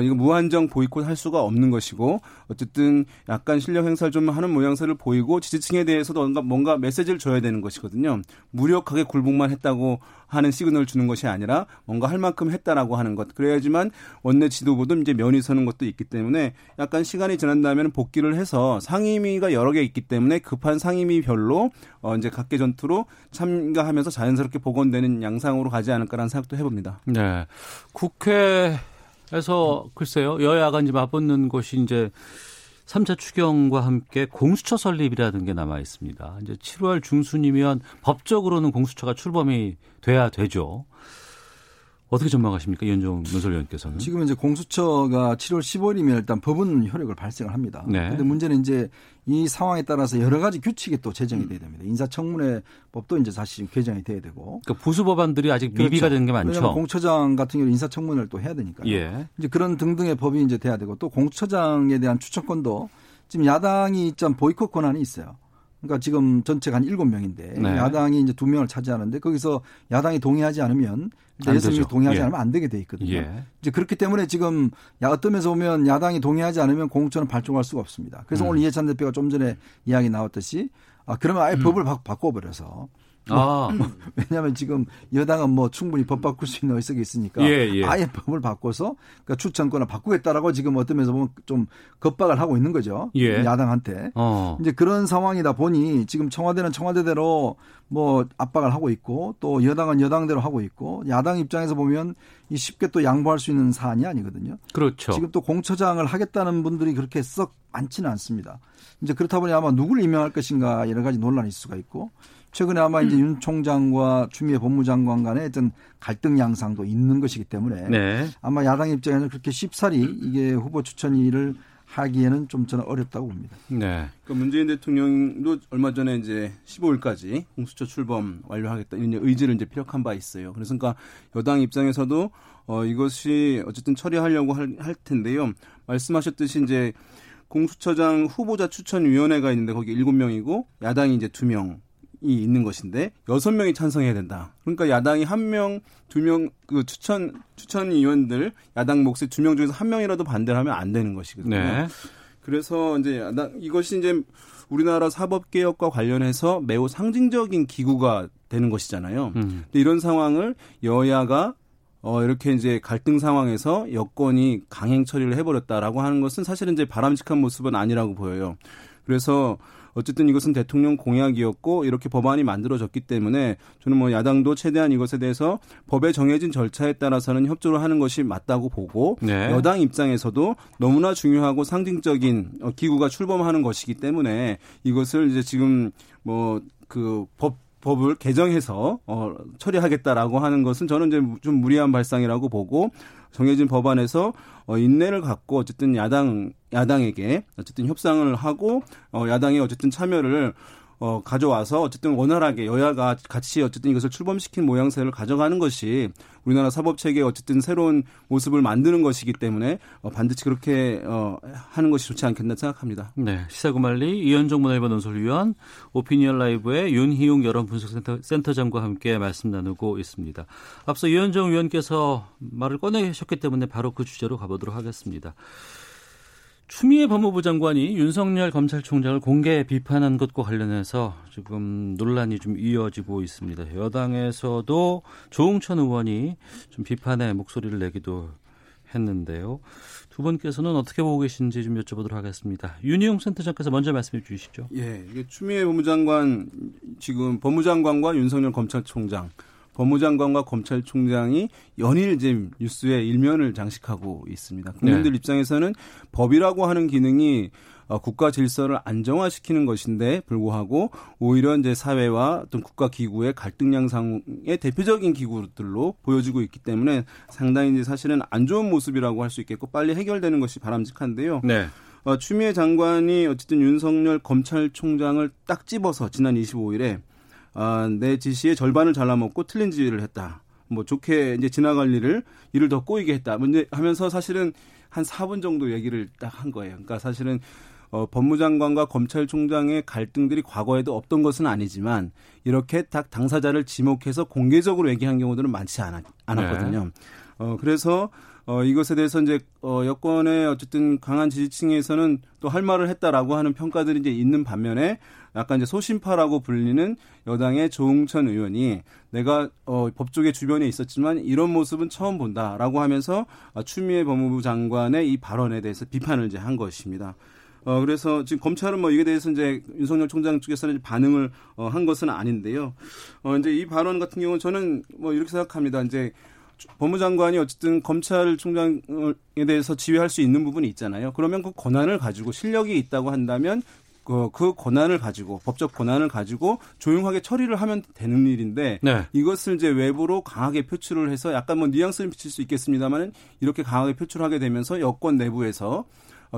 이거 무한정 보이콧할 수가 없는 것이고 어쨌든 약간 실력 행사를 좀 하는 모양새를 보이고 지지층에 대해서도 뭔가 메시지를 줘야 되는 것이거든요. 무력하게 굴복만 했다고 하는 시그널을 주는 것이 아니라 뭔가 할 만큼 했다라고 하는 것. 그래야지만 원내 지도부도 이제 면이 서는 것도 있기 때문에 약간 시간이 지난다면 복귀를 해서 상임위가 여러 개 있기 때문에 급한 상임위별로 이제 각계 전투로 참가하면서 자연스럽게 복원되는 양상으로 가지 않을까라는 생각도 해봅니다. 네, 국회. 그래서 글쎄요, 여야가 이제 맞붙는 것이 이제 3차 추경과 함께 공수처 설립이라는 게 남아 있습니다. 이제 7월 중순이면 법적으로는 공수처가 출범이 돼야 되죠. 어떻게 전망하십니까, 이현종 논설위원께서는? 지금 이제 공수처가 7월 15일이면 일단 법은 효력을 발생을 합니다. 그런데 네. 문제는 이제 이 상황에 따라서 여러 가지 규칙이 또 제정이 돼야 됩니다. 인사청문회 법도 이제 사실 개정이 돼야 되고. 그러니까 보수 법안들이 아직 미비가 그렇죠. 되는 게 많죠. 왜냐하면 공처장 같은 경우 인사청문회를 또 해야 되니까요. 예. 이제 그런 등등의 법이 이제 돼야 되고 또 공처장에 대한 추천권도 지금 야당이 참 보이콧 권한이 있어요. 그러니까 지금 전체가 한 7명인데 네. 야당이 이제 2명을 차지하는데 거기서 야당이 동의하지 않으면 대선이 동의하지 예. 않으면 안 되게 돼 있거든요. 예. 이제 그렇기 때문에 지금 어떤 면에서 보면 야당이 동의하지 않으면 공천은 발족할 수가 없습니다. 그래서 오늘 이해찬 대표가 좀 전에 이야기 나왔듯이 그러면 아예 법을 바꿔버려서 왜냐하면 지금 여당은 뭐 충분히 법 바꿀 수 있는 의석이 있으니까 예, 예. 아예 법을 바꿔서 그러니까 추천권을 바꾸겠다라고 지금 어떤 면에서 보면 좀 겁박을 하고 있는 거죠. 예. 야당한테. 이제 그런 상황이다 보니 지금 청와대는 청와대대로 뭐 압박을 하고 있고 또 여당은 여당대로 하고 있고 야당 입장에서 보면 이 쉽게 또 양보할 수 있는 사안이 아니거든요. 그렇죠. 지금 또 공처장을 하겠다는 분들이 그렇게 썩 많지는 않습니다. 이제 그렇다 보니 아마 누굴 임명할 것인가 여러 가지 논란이 있을 수가 있고 최근에 아마 이제 윤 총장과 추미애 법무장관 간의 어떤 갈등 양상도 있는 것이기 때문에 네. 아마 야당 입장에서는 그렇게 쉽사리 이게 후보 추천일을 하기에는 좀 저는 어렵다고 봅니다. 네. 그러니까 문재인 대통령도 얼마 전에 이제 15일까지 공수처 출범 완료하겠다 이런 의지를 이제 피력한 바 있어요. 그래서 그러니까 여당 입장에서도 이것이 어쨌든 처리하려고 할 텐데요. 말씀하셨듯이 이제 공수처장 후보자 추천위원회가 있는데 거기 7명이고 야당이 이제 2명. 이 있는 것인데 6명이 찬성해야 된다. 그러니까 야당이 1명, 2명 그 추천 의원들 야당 몫에 2명 중에서 1명이라도 반대를 하면 안 되는 것이거든요. 네. 그래서 이제 이것이 이제 우리나라 사법 개혁과 관련해서 매우 상징적인 기구가 되는 것이잖아요. 근데 이런 상황을 여야가 이렇게 이제 갈등 상황에서 여권이 강행 처리를 해버렸다라고 하는 것은 사실은 이제 바람직한 모습은 아니라고 보여요. 그래서 어쨌든 이것은 대통령 공약이었고 이렇게 법안이 만들어졌기 때문에 저는 뭐 야당도 최대한 이것에 대해서 법에 정해진 절차에 따라서는 협조를 하는 것이 맞다고 보고 네. 여당 입장에서도 너무나 중요하고 상징적인 기구가 출범하는 것이기 때문에 이것을 이제 지금 뭐 그 법을 개정해서 처리하겠다라고 하는 것은 저는 이제 좀 무리한 발상이라고 보고 정해진 법안에서 인내를 갖고 어쨌든 야당에게 어쨌든 협상을 하고 야당의 어쨌든 참여를 가져와서 어쨌든 원활하게 여야가 같이 어쨌든 이것을 출범시킨 모양새를 가져가는 것이 우리나라 사법 체계의 어쨌든 새로운 모습을 만드는 것이기 때문에 반드시 그렇게 하는 것이 좋지 않겠나 생각합니다. 네, 시사구말리 이현종 문화일보 논설위원, 오피니언 라이브의 윤희웅 여론분석센터장과 함께 말씀 나누고 있습니다. 앞서 이현종 위원께서 말을 꺼내셨기 때문에 바로 그 주제로 가보도록 하겠습니다. 추미애 법무부 장관이 윤석열 검찰총장을 공개 비판한 것과 관련해서 지금 논란이 좀 이어지고 있습니다. 여당에서도 조응천 의원이 좀 비판의 목소리를 내기도 했는데요. 두 분께서는 어떻게 보고 계신지 좀 여쭤보도록 하겠습니다. 윤희용 센터장께서 먼저 말씀해 주시죠. 예, 이게 추미애 법무장관 지금 법무장관과 윤석열 검찰총장 법무장관과 검찰총장이 연일 지금 뉴스에 일면을 장식하고 있습니다. 국민들 네. 입장에서는 법이라고 하는 기능이 국가 질서를 안정화시키는 것인데 불구하고 오히려 이제 사회와 어떤 국가 기구의 갈등 양상의 대표적인 기구들로 보여지고 있기 때문에 상당히 이제 사실은 안 좋은 모습이라고 할 수 있겠고 빨리 해결되는 것이 바람직한데요. 네. 추미애 장관이 어쨌든 윤석열 검찰총장을 딱 집어서 지난 25일에 내 지시의 절반을 잘라먹고 틀린 지휘를 했다. 뭐 좋게 이제 지나갈 일을 더 꼬이게 했다. 하면서 사실은 한 4분 정도 얘기를 딱 한 거예요. 그러니까 사실은 법무장관과 검찰총장의 갈등들이 과거에도 없던 것은 아니지만 이렇게 딱 당사자를 지목해서 공개적으로 얘기한 경우들은 많지 않았거든요. 네. 그래서 이것에 대해서 이제 여권의 어쨌든 강한 지지층에서는 또 할 말을 했다라고 하는 평가들이 이제 있는 반면에 약간 이제 소신파라고 불리는 여당의 조응천 의원이 내가 법조계 주변에 있었지만 이런 모습은 처음 본다라고 하면서 추미애 법무부 장관의 이 발언에 대해서 비판을 이제 한 것입니다. 그래서 지금 검찰은 뭐 이게 대해서 이제 윤석열 총장 측에서는 이제 반응을 한 것은 아닌데요. 이제 이 발언 같은 경우는 저는 뭐 이렇게 생각합니다. 이제 법무장관이 어쨌든 검찰총장에 대해서 지휘할 수 있는 부분이 있잖아요. 그러면 그 권한을 가지고 실력이 있다고 한다면 그 권한을 가지고 법적 권한을 가지고 조용하게 처리를 하면 되는 일인데 네. 이것을 이제 외부로 강하게 표출을 해서 약간 뭐 뉘앙스를 비칠 수 있겠습니다만은 이렇게 강하게 표출하게 되면서 여권 내부에서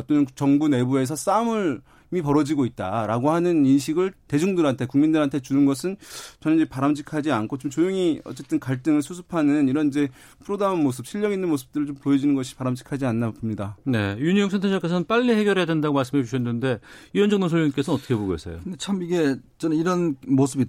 또는 정부 내부에서 싸움이 벌어지고 있다라고 하는 인식을 대중들한테 국민들한테 주는 것은 저는 이제 바람직하지 않고 좀 조용히 어쨌든 갈등을 수습하는 이런 이제 프로다운 모습, 실력 있는 모습들을 좀 보여주는 것이 바람직하지 않나 봅니다. 네, 윤희룡 센터장께서는 빨리 해결해야 된다고 말씀해 주셨는데 이현정 논설위원께서는 어떻게 보고 계세요? 참 이게 저는 이런 모습이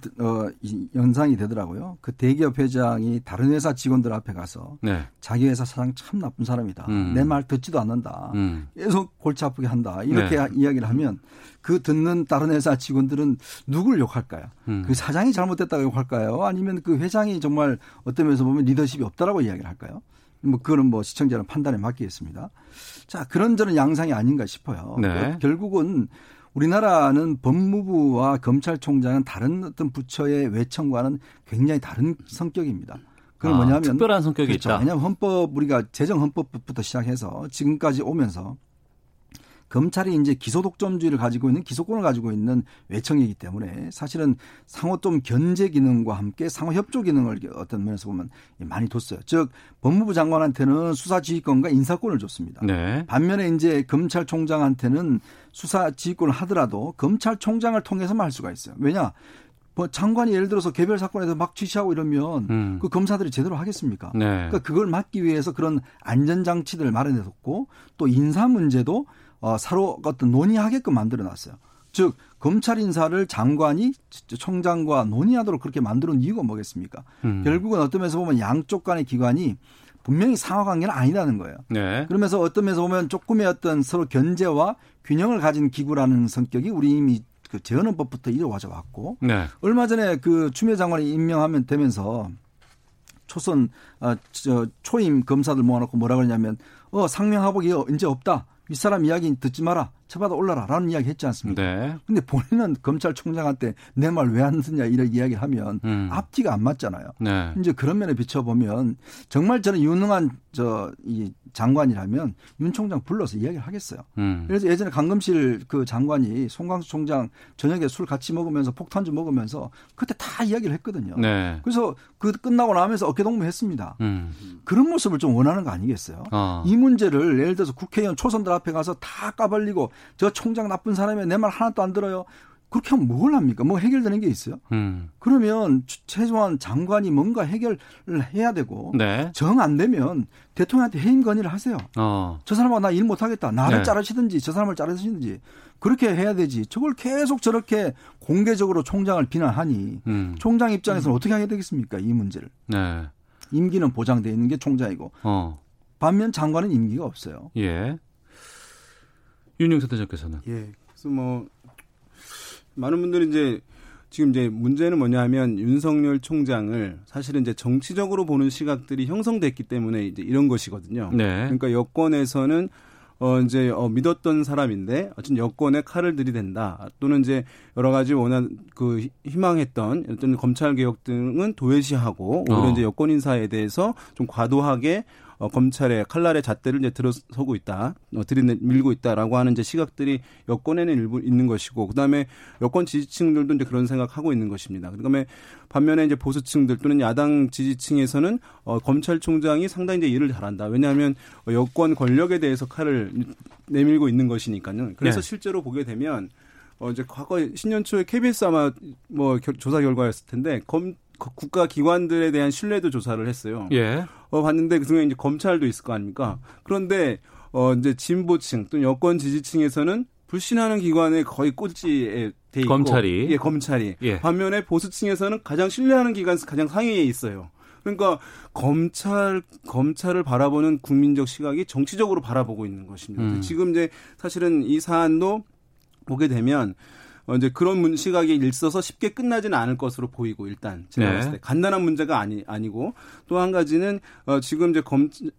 연상이 되더라고요. 그 대기업 회장이 다른 회사 직원들 앞에 가서 네. 자기 회사 사장 참 나쁜 사람이다. 내 말 듣지도 않는다. 계속 골치 아프게 한다. 이렇게 네. 이야기를 하면 그 듣는 다른 회사 직원들은 누굴 욕할까요? 그 사장이 잘못됐다고 욕할까요? 아니면 그 회장이 정말 어떤 면에서 보면 리더십이 없다라고 이야기를 할까요? 뭐 그거는 뭐 시청자는 판단에 맡기겠습니다. 자, 그런저런 양상이 아닌가 싶어요. 네. 결국은 우리나라는 법무부와 검찰총장은 다른 어떤 부처의 외청과는 굉장히 다른 성격입니다. 그건 뭐냐면 특별한 성격이 그렇죠. 있다. 왜냐하면 헌법 우리가 재정헌법부터 시작해서 지금까지 오면서 검찰이 이제 기소독점주의를 가지고 있는 기소권을 가지고 있는 외청이기 때문에 사실은 상호 좀 견제 기능과 함께 상호 협조 기능을 어떤 면에서 보면 많이 뒀어요. 즉 법무부 장관한테는 수사지휘권과 인사권을 줬습니다. 네. 반면에 이제 검찰총장한테는 수사지휘권을 하더라도 검찰총장을 통해서만 할 수가 있어요. 왜냐? 뭐 장관이 예를 들어서 개별 사건에서 막 지시하고 이러면 그 검사들이 제대로 하겠습니까? 네. 그러니까 그걸 막기 위해서 그런 안전장치들을 마련해뒀고 또 인사 문제도 서로 어떤 논의하게끔 만들어놨어요. 즉 검찰 인사를 장관이 총장과 논의하도록 그렇게 만드는 이유가 뭐겠습니까? 결국은 어떤 면에서 보면 양쪽 간의 기관이 분명히 상하관계는 아니라는 거예요. 네. 그러면서 어떤 면에서 보면 조금의 어떤 서로 견제와 균형을 가진 기구라는 성격이 우리 이미 그 재헌헌법부터 이어져 왔고 네. 얼마 전에 그 추미애 장관이 임명하면 되면서 초선 초임 검사들 모아놓고 뭐라 그러냐면 상명하복이 이제 없다. 윗사람 이야기 듣지 마라. 쳐봐도 올라라. 라는 이야기 했지 않습니까? 네. 근데 본인은 검찰총장한테 내 말 왜 안 듣냐 이런 이야기를 하면 앞뒤가 안 맞잖아요. 네. 이제 그런 면에 비춰보면 정말 저는 유능한 이 장관이라면 윤 총장 불러서 이야기를 하겠어요. 그래서 예전에 강금실 그 장관이 송광수 총장 저녁에 술 같이 먹으면서 폭탄주 먹으면서 그때 다 이야기를 했거든요. 네. 그래서 그 끝나고 나면서 어깨동무했습니다. 그런 모습을 좀 원하는 거 아니겠어요? 이 문제를 예를 들어서 국회의원 초선들 앞에 가서 다 까발리고 저 총장 나쁜 사람이에요. 내 말 하나도 안 들어요. 그렇게 하면 뭘 합니까? 뭐 해결되는 게 있어요? 그러면 최소한 장관이 뭔가 해결을 해야 되고 네. 정 안 되면 대통령한테 해임 건의를 하세요. 저 사람하고 나 일 못하겠다. 나를 네. 자르시든지 저 사람을 자르시든지 그렇게 해야 되지. 저걸 계속 저렇게 공개적으로 총장을 비난하니 총장 입장에서는 어떻게 하게 되겠습니까? 이 문제를. 네. 임기는 보장되어 있는 게 총장이고 반면 장관은 임기가 없어요. 예. 윤희룡 센터장께서는. 예. 그래서 뭐 많은 분들이 이제 지금 이제 문제는 뭐냐하면 윤석열 총장을 사실은 이제 정치적으로 보는 시각들이 형성됐기 때문에 이제 이런 것이거든요. 네. 그러니까 여권에서는 믿었던 사람인데 어쨌든 여권에 칼을 들이댄다 또는 이제 여러 가지 원한 그 희망했던 어떤 검찰 개혁 등은 도외시하고 오히려 이제 여권 인사에 대해서 좀 과도하게 검찰의 칼날의 잣대를 이제 들어서고 있다, 들이밀고 있다라고 하는 이제 시각들이 여권에는 일부 있는 것이고, 그 다음에 여권 지지층들도 이제 그런 생각하고 있는 것입니다. 그다음에 반면에 이제 보수층들 또는 야당 지지층에서는 검찰총장이 상당히 이제 일을 잘한다. 왜냐하면 여권 권력에 대해서 칼을 내밀고 있는 것이니까요. 그래서 네. 실제로 보게 되면 이제 과거 신년초에 KBS 아마 조사 결과였을 텐데 국가 기관들에 대한 신뢰도 조사를 했어요. 예. 봤는데 그 중에 이제 검찰도 있을 거 아닙니까? 그런데 이제 진보층 또는 여권 지지층에서는 불신하는 기관의 거의 꼴찌에 돼 있고 검찰이 검찰이 예. 반면에 보수층에서는 가장 신뢰하는 기관 가장 상위에 있어요. 그러니까 검찰을 바라보는 국민적 시각이 정치적으로 바라보고 있는 것입니다. 지금 이제 사실은 이 사안도 보게 되면 이제 그런 시각에 있어서 쉽게 끝나지는 않을 것으로 보이고 일단 제가 봤을 때 간단한 문제가 아니고 또 한 가지는 지금 이제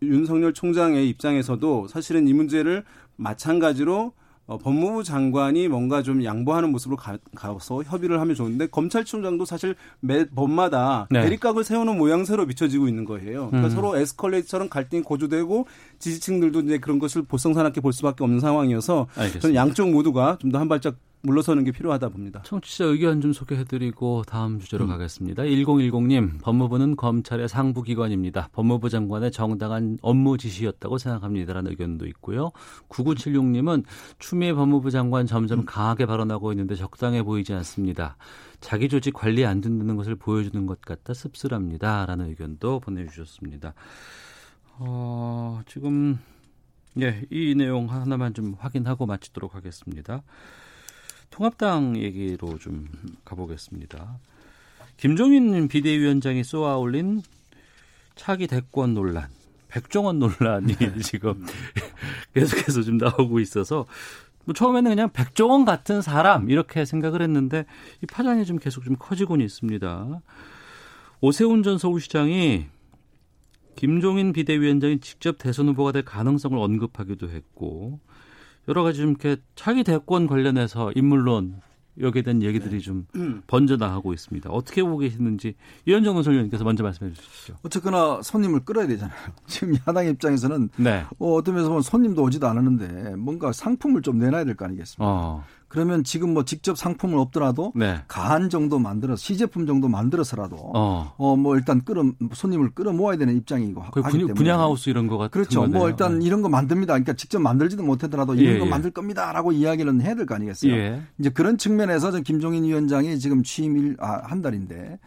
윤석열 총장의 입장에서도 사실은 이 문제를 마찬가지로 법무부 장관이 뭔가 좀 양보하는 모습으로 가서 협의를 하면 좋은데 검찰총장도 사실 매 법마다 대립각을 세우는 모양새로 비춰지고 있는 거예요. 그러니까 서로 에스컬레이터처럼 갈등이 고조되고 지지층들도 이제 그런 것을 보성사납게 볼 수밖에 없는 상황이어서 알겠습니다. 저는 양쪽 모두가 좀 더 한 발짝 물러서는 게 필요하다 봅니다. 청취자 의견 좀 소개해드리고 다음 주제로 가겠습니다. 1010님, 법무부는 검찰의 상부기관입니다. 법무부 장관의 정당한 업무 지시였다고 생각합니다라는 의견도 있고요. 9976님은 추미애 법무부 장관 점점 강하게 발언하고 있는데 적당해 보이지 않습니다. 자기 조직 관리 안 듣는 것을 보여주는 것 같다 씁쓸합니다라는 의견도 보내주셨습니다. 지금 이 내용 하나만 좀 확인하고 마치도록 하겠습니다. 통합당 얘기로 좀 가보겠습니다. 김종인 비대위원장이 쏘아올린 차기 대권 논란, 백종원 논란이 지금 계속해서 좀 나오고 있어서 처음에는 그냥 백종원 같은 사람 이렇게 생각을 했는데 이 파장이 좀 계속 좀 커지고는 있습니다. 오세훈 전 서울시장이 김종인 비대위원장이 직접 대선 후보가 될 가능성을 언급하기도 했고 여러 가지 좀 이렇게 차기 대권 관련해서 인물론 여기에 대한 얘기들이 좀 번져나가고 있습니다. 어떻게 보고 계시는지 이현정 논설위원님께서 먼저 말씀해 주시죠. 어쨌거나 손님을 끌어야 되잖아요. 지금 야당 입장에서는 어떤 면에서 보면 손님도 오지도 않았는데 뭔가 상품을 좀 내놔야 될 거 아니겠습니까? 그러면 지금 직접 상품은 없더라도 가한 정도 만들어서 시제품 정도 만들어서라도 일단 손님을 끌어 모아야 되는 입장이고 하기 때문에 분양하우스 이런 거 같은 그렇죠. 거네요. 일단 이런 거 만듭니다. 그러니까 직접 만들지도 못하더라도 이런 거 만들 겁니다라고 이야기는 해야 될 거 아니겠어요? 이제 그런 측면에서 김종인 위원장이 지금 취임 한 달인데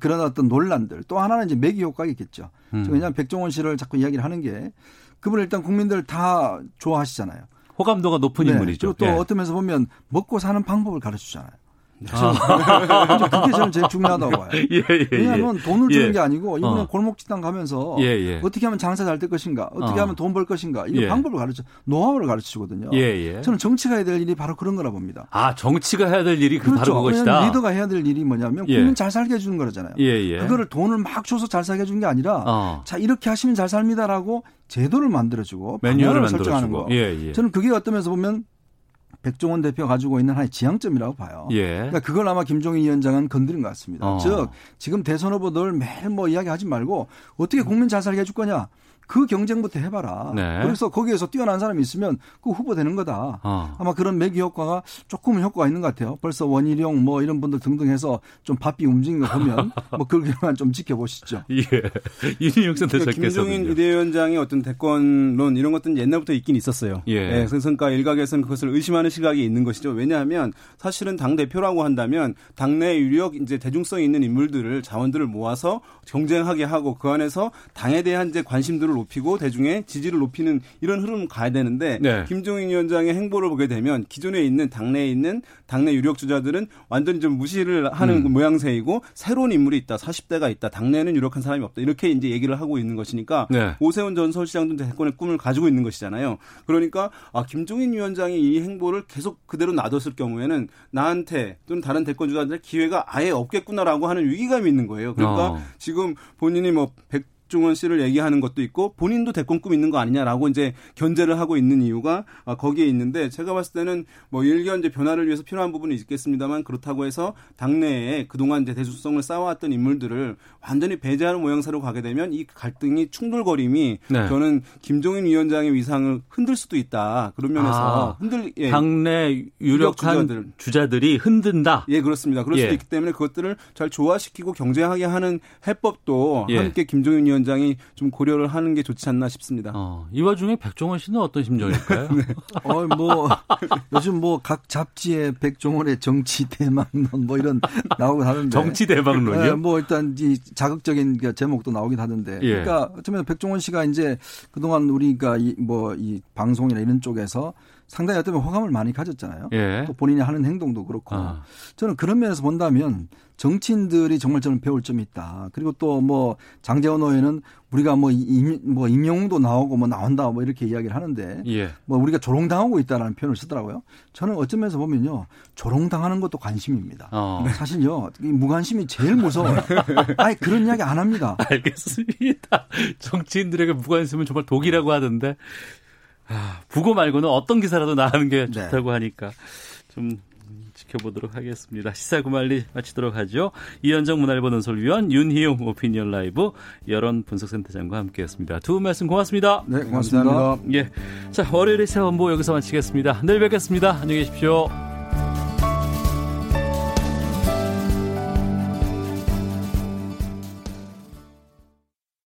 그런 어떤 논란들 또 하나는 이제 매기 효과겠죠. 왜냐하면 백종원 씨를 자꾸 이야기를 하는 게 그분을 일단 국민들 다 좋아하시잖아요. 호감도가 높은 인물이죠. 그리고 또 어떤 면에서 보면 먹고 사는 방법을 가르쳐주잖아요. 그게 저는 제일 중요하다고 봐요. 왜냐하면 돈을 주는 게 아니고 이번에 골목식당 가면서 어떻게 하면 장사 잘 될 것인가, 어떻게 하면 돈 벌 것인가 이 방법을 노하우를 가르쳐주거든요. 저는 정치가 해야 될 일이 바로 그런 거라 봅니다. 아, 정치가 해야 될 일이 바로 그것이다. 리더가 해야 될 일이 뭐냐면 국민 잘 살게 해주는 거잖아요. 그거를 돈을 막 줘서 잘 살게 해주는 게 아니라 자 이렇게 하시면 잘 삽니다라고 제도를 만들어주고 매뉴얼을 설정하는 거. 저는 그게 어떤 면에서 보면 백종원 대표가 가지고 있는 하나의 지향점이라고 봐요. 그러니까 그걸 아마 김종인 위원장은 건드린 것 같습니다. 즉 지금 대선 후보들 매일 이야기하지 말고 어떻게 국민 잘 살게 해줄 거냐. 그 경쟁부터 해봐라. 그래서 거기에서 뛰어난 사람이 있으면 그 후보 되는 거다. 아마 그런 매기 효과가 조금 효과가 있는 것 같아요. 벌써 원희룡 이런 분들 등등 해서 좀 바삐 움직이는 거 보면 그렇게만 좀 지켜보시죠. 이준용 선대사께서 김종인 비대위원장의 어떤 대권론 이런 것들은 옛날부터 있긴 있었어요. 그러니까 일각에서는 그것을 의심하는 시각이 있는 것이죠. 왜냐하면 사실은 당 대표라고 한다면 당내 유력 이제 대중성이 있는 인물들을 자원들을 모아서 경쟁하게 하고 그 안에서 당에 대한 이제 관심들을 높이고 대중의 지지를 높이는 이런 흐름 가야 되는데 김종인 위원장의 행보를 보게 되면 기존에 있는 당내에 있는 당내 유력 주자들은 완전히 좀 무시를 하는 모양새이고 새로운 인물이 있다. 40대가 있다. 당내에는 유력한 사람이 없다. 이렇게 이제 얘기를 하고 있는 것이니까 오세훈 전 서울시장도 대권의 꿈을 가지고 있는 것이잖아요. 그러니까 김종인 위원장이 이 행보를 계속 그대로 놔뒀을 경우에는 나한테 또는 다른 대권 주자들의 기회가 아예 없겠구나라고 하는 위기감이 있는 거예요. 그러니까 지금 본인이 백종원 씨를 얘기하는 것도 있고 본인도 대권 꿈 있는 거 아니냐라고 이제 견제를 하고 있는 이유가 거기에 있는데, 제가 봤을 때는 뭐 일견 이제 변화를 위해서 필요한 부분이 있겠습니다만 그렇다고 해서 당내에 그동안 이제 대중성을 쌓아왔던 인물들을 완전히 배제하는 모양새로 가게 되면 이 갈등이 충돌거림이 네. 저는 김종인 위원장의 위상을 흔들 수도 있다. 그런 면에서 예. 당내 유력한 주자들이 흔든다. 예, 그렇습니다. 그럴 수도 있기 때문에 그것들을 잘 조화시키고 경쟁하게 하는 해법도 함께 김종인 위원장이 좀 고려를 하는 게 좋지 않나 싶습니다. 이 와중에 백종원 씨는 어떤 심정일까요? 네. 요즘 각 잡지에 백종원의 정치 대망론 이런 나오고 하는데. 정치 대망론이요? 네, 일단 이 자극적인 제목도 나오긴 하는데. 예. 그러니까 어쩌면 백종원 씨가 이제 그동안 우리가 이 방송이나 이런 쪽에서 상당히 어쩌면 호감을 많이 가졌잖아요. 예. 또 본인이 하는 행동도 그렇고. 저는 그런 면에서 본다면 정치인들이 정말 저는 배울 점이 있다. 그리고 또 장제원 의원은 우리가 임영웅도 나오고 나온다 이렇게 이야기를 하는데 예. 우리가 조롱당하고 있다라는 표현을 쓰더라고요. 저는 어떤 면에서 보면요. 조롱당하는 것도 관심입니다. 사실요. 이 무관심이 제일 무서워요. 아니 그런 이야기 안 합니다. 알겠습니다. 정치인들에게 무관심은 정말 독이라고 하던데. 부고 말고는 어떤 기사라도 나가는 게 좋다고 하니까 좀 지켜보도록 하겠습니다. 시사구말리 마치도록 하죠. 이현정 문화일보 논설위원, 윤희용 오피니언 라이브 여론분석센터장과 함께했습니다. 두 분 말씀 고맙습니다. 네, 고맙습니다. 예, 자 월요일의 시사본부 여기서 마치겠습니다. 내일 뵙겠습니다. 안녕히 계십시오.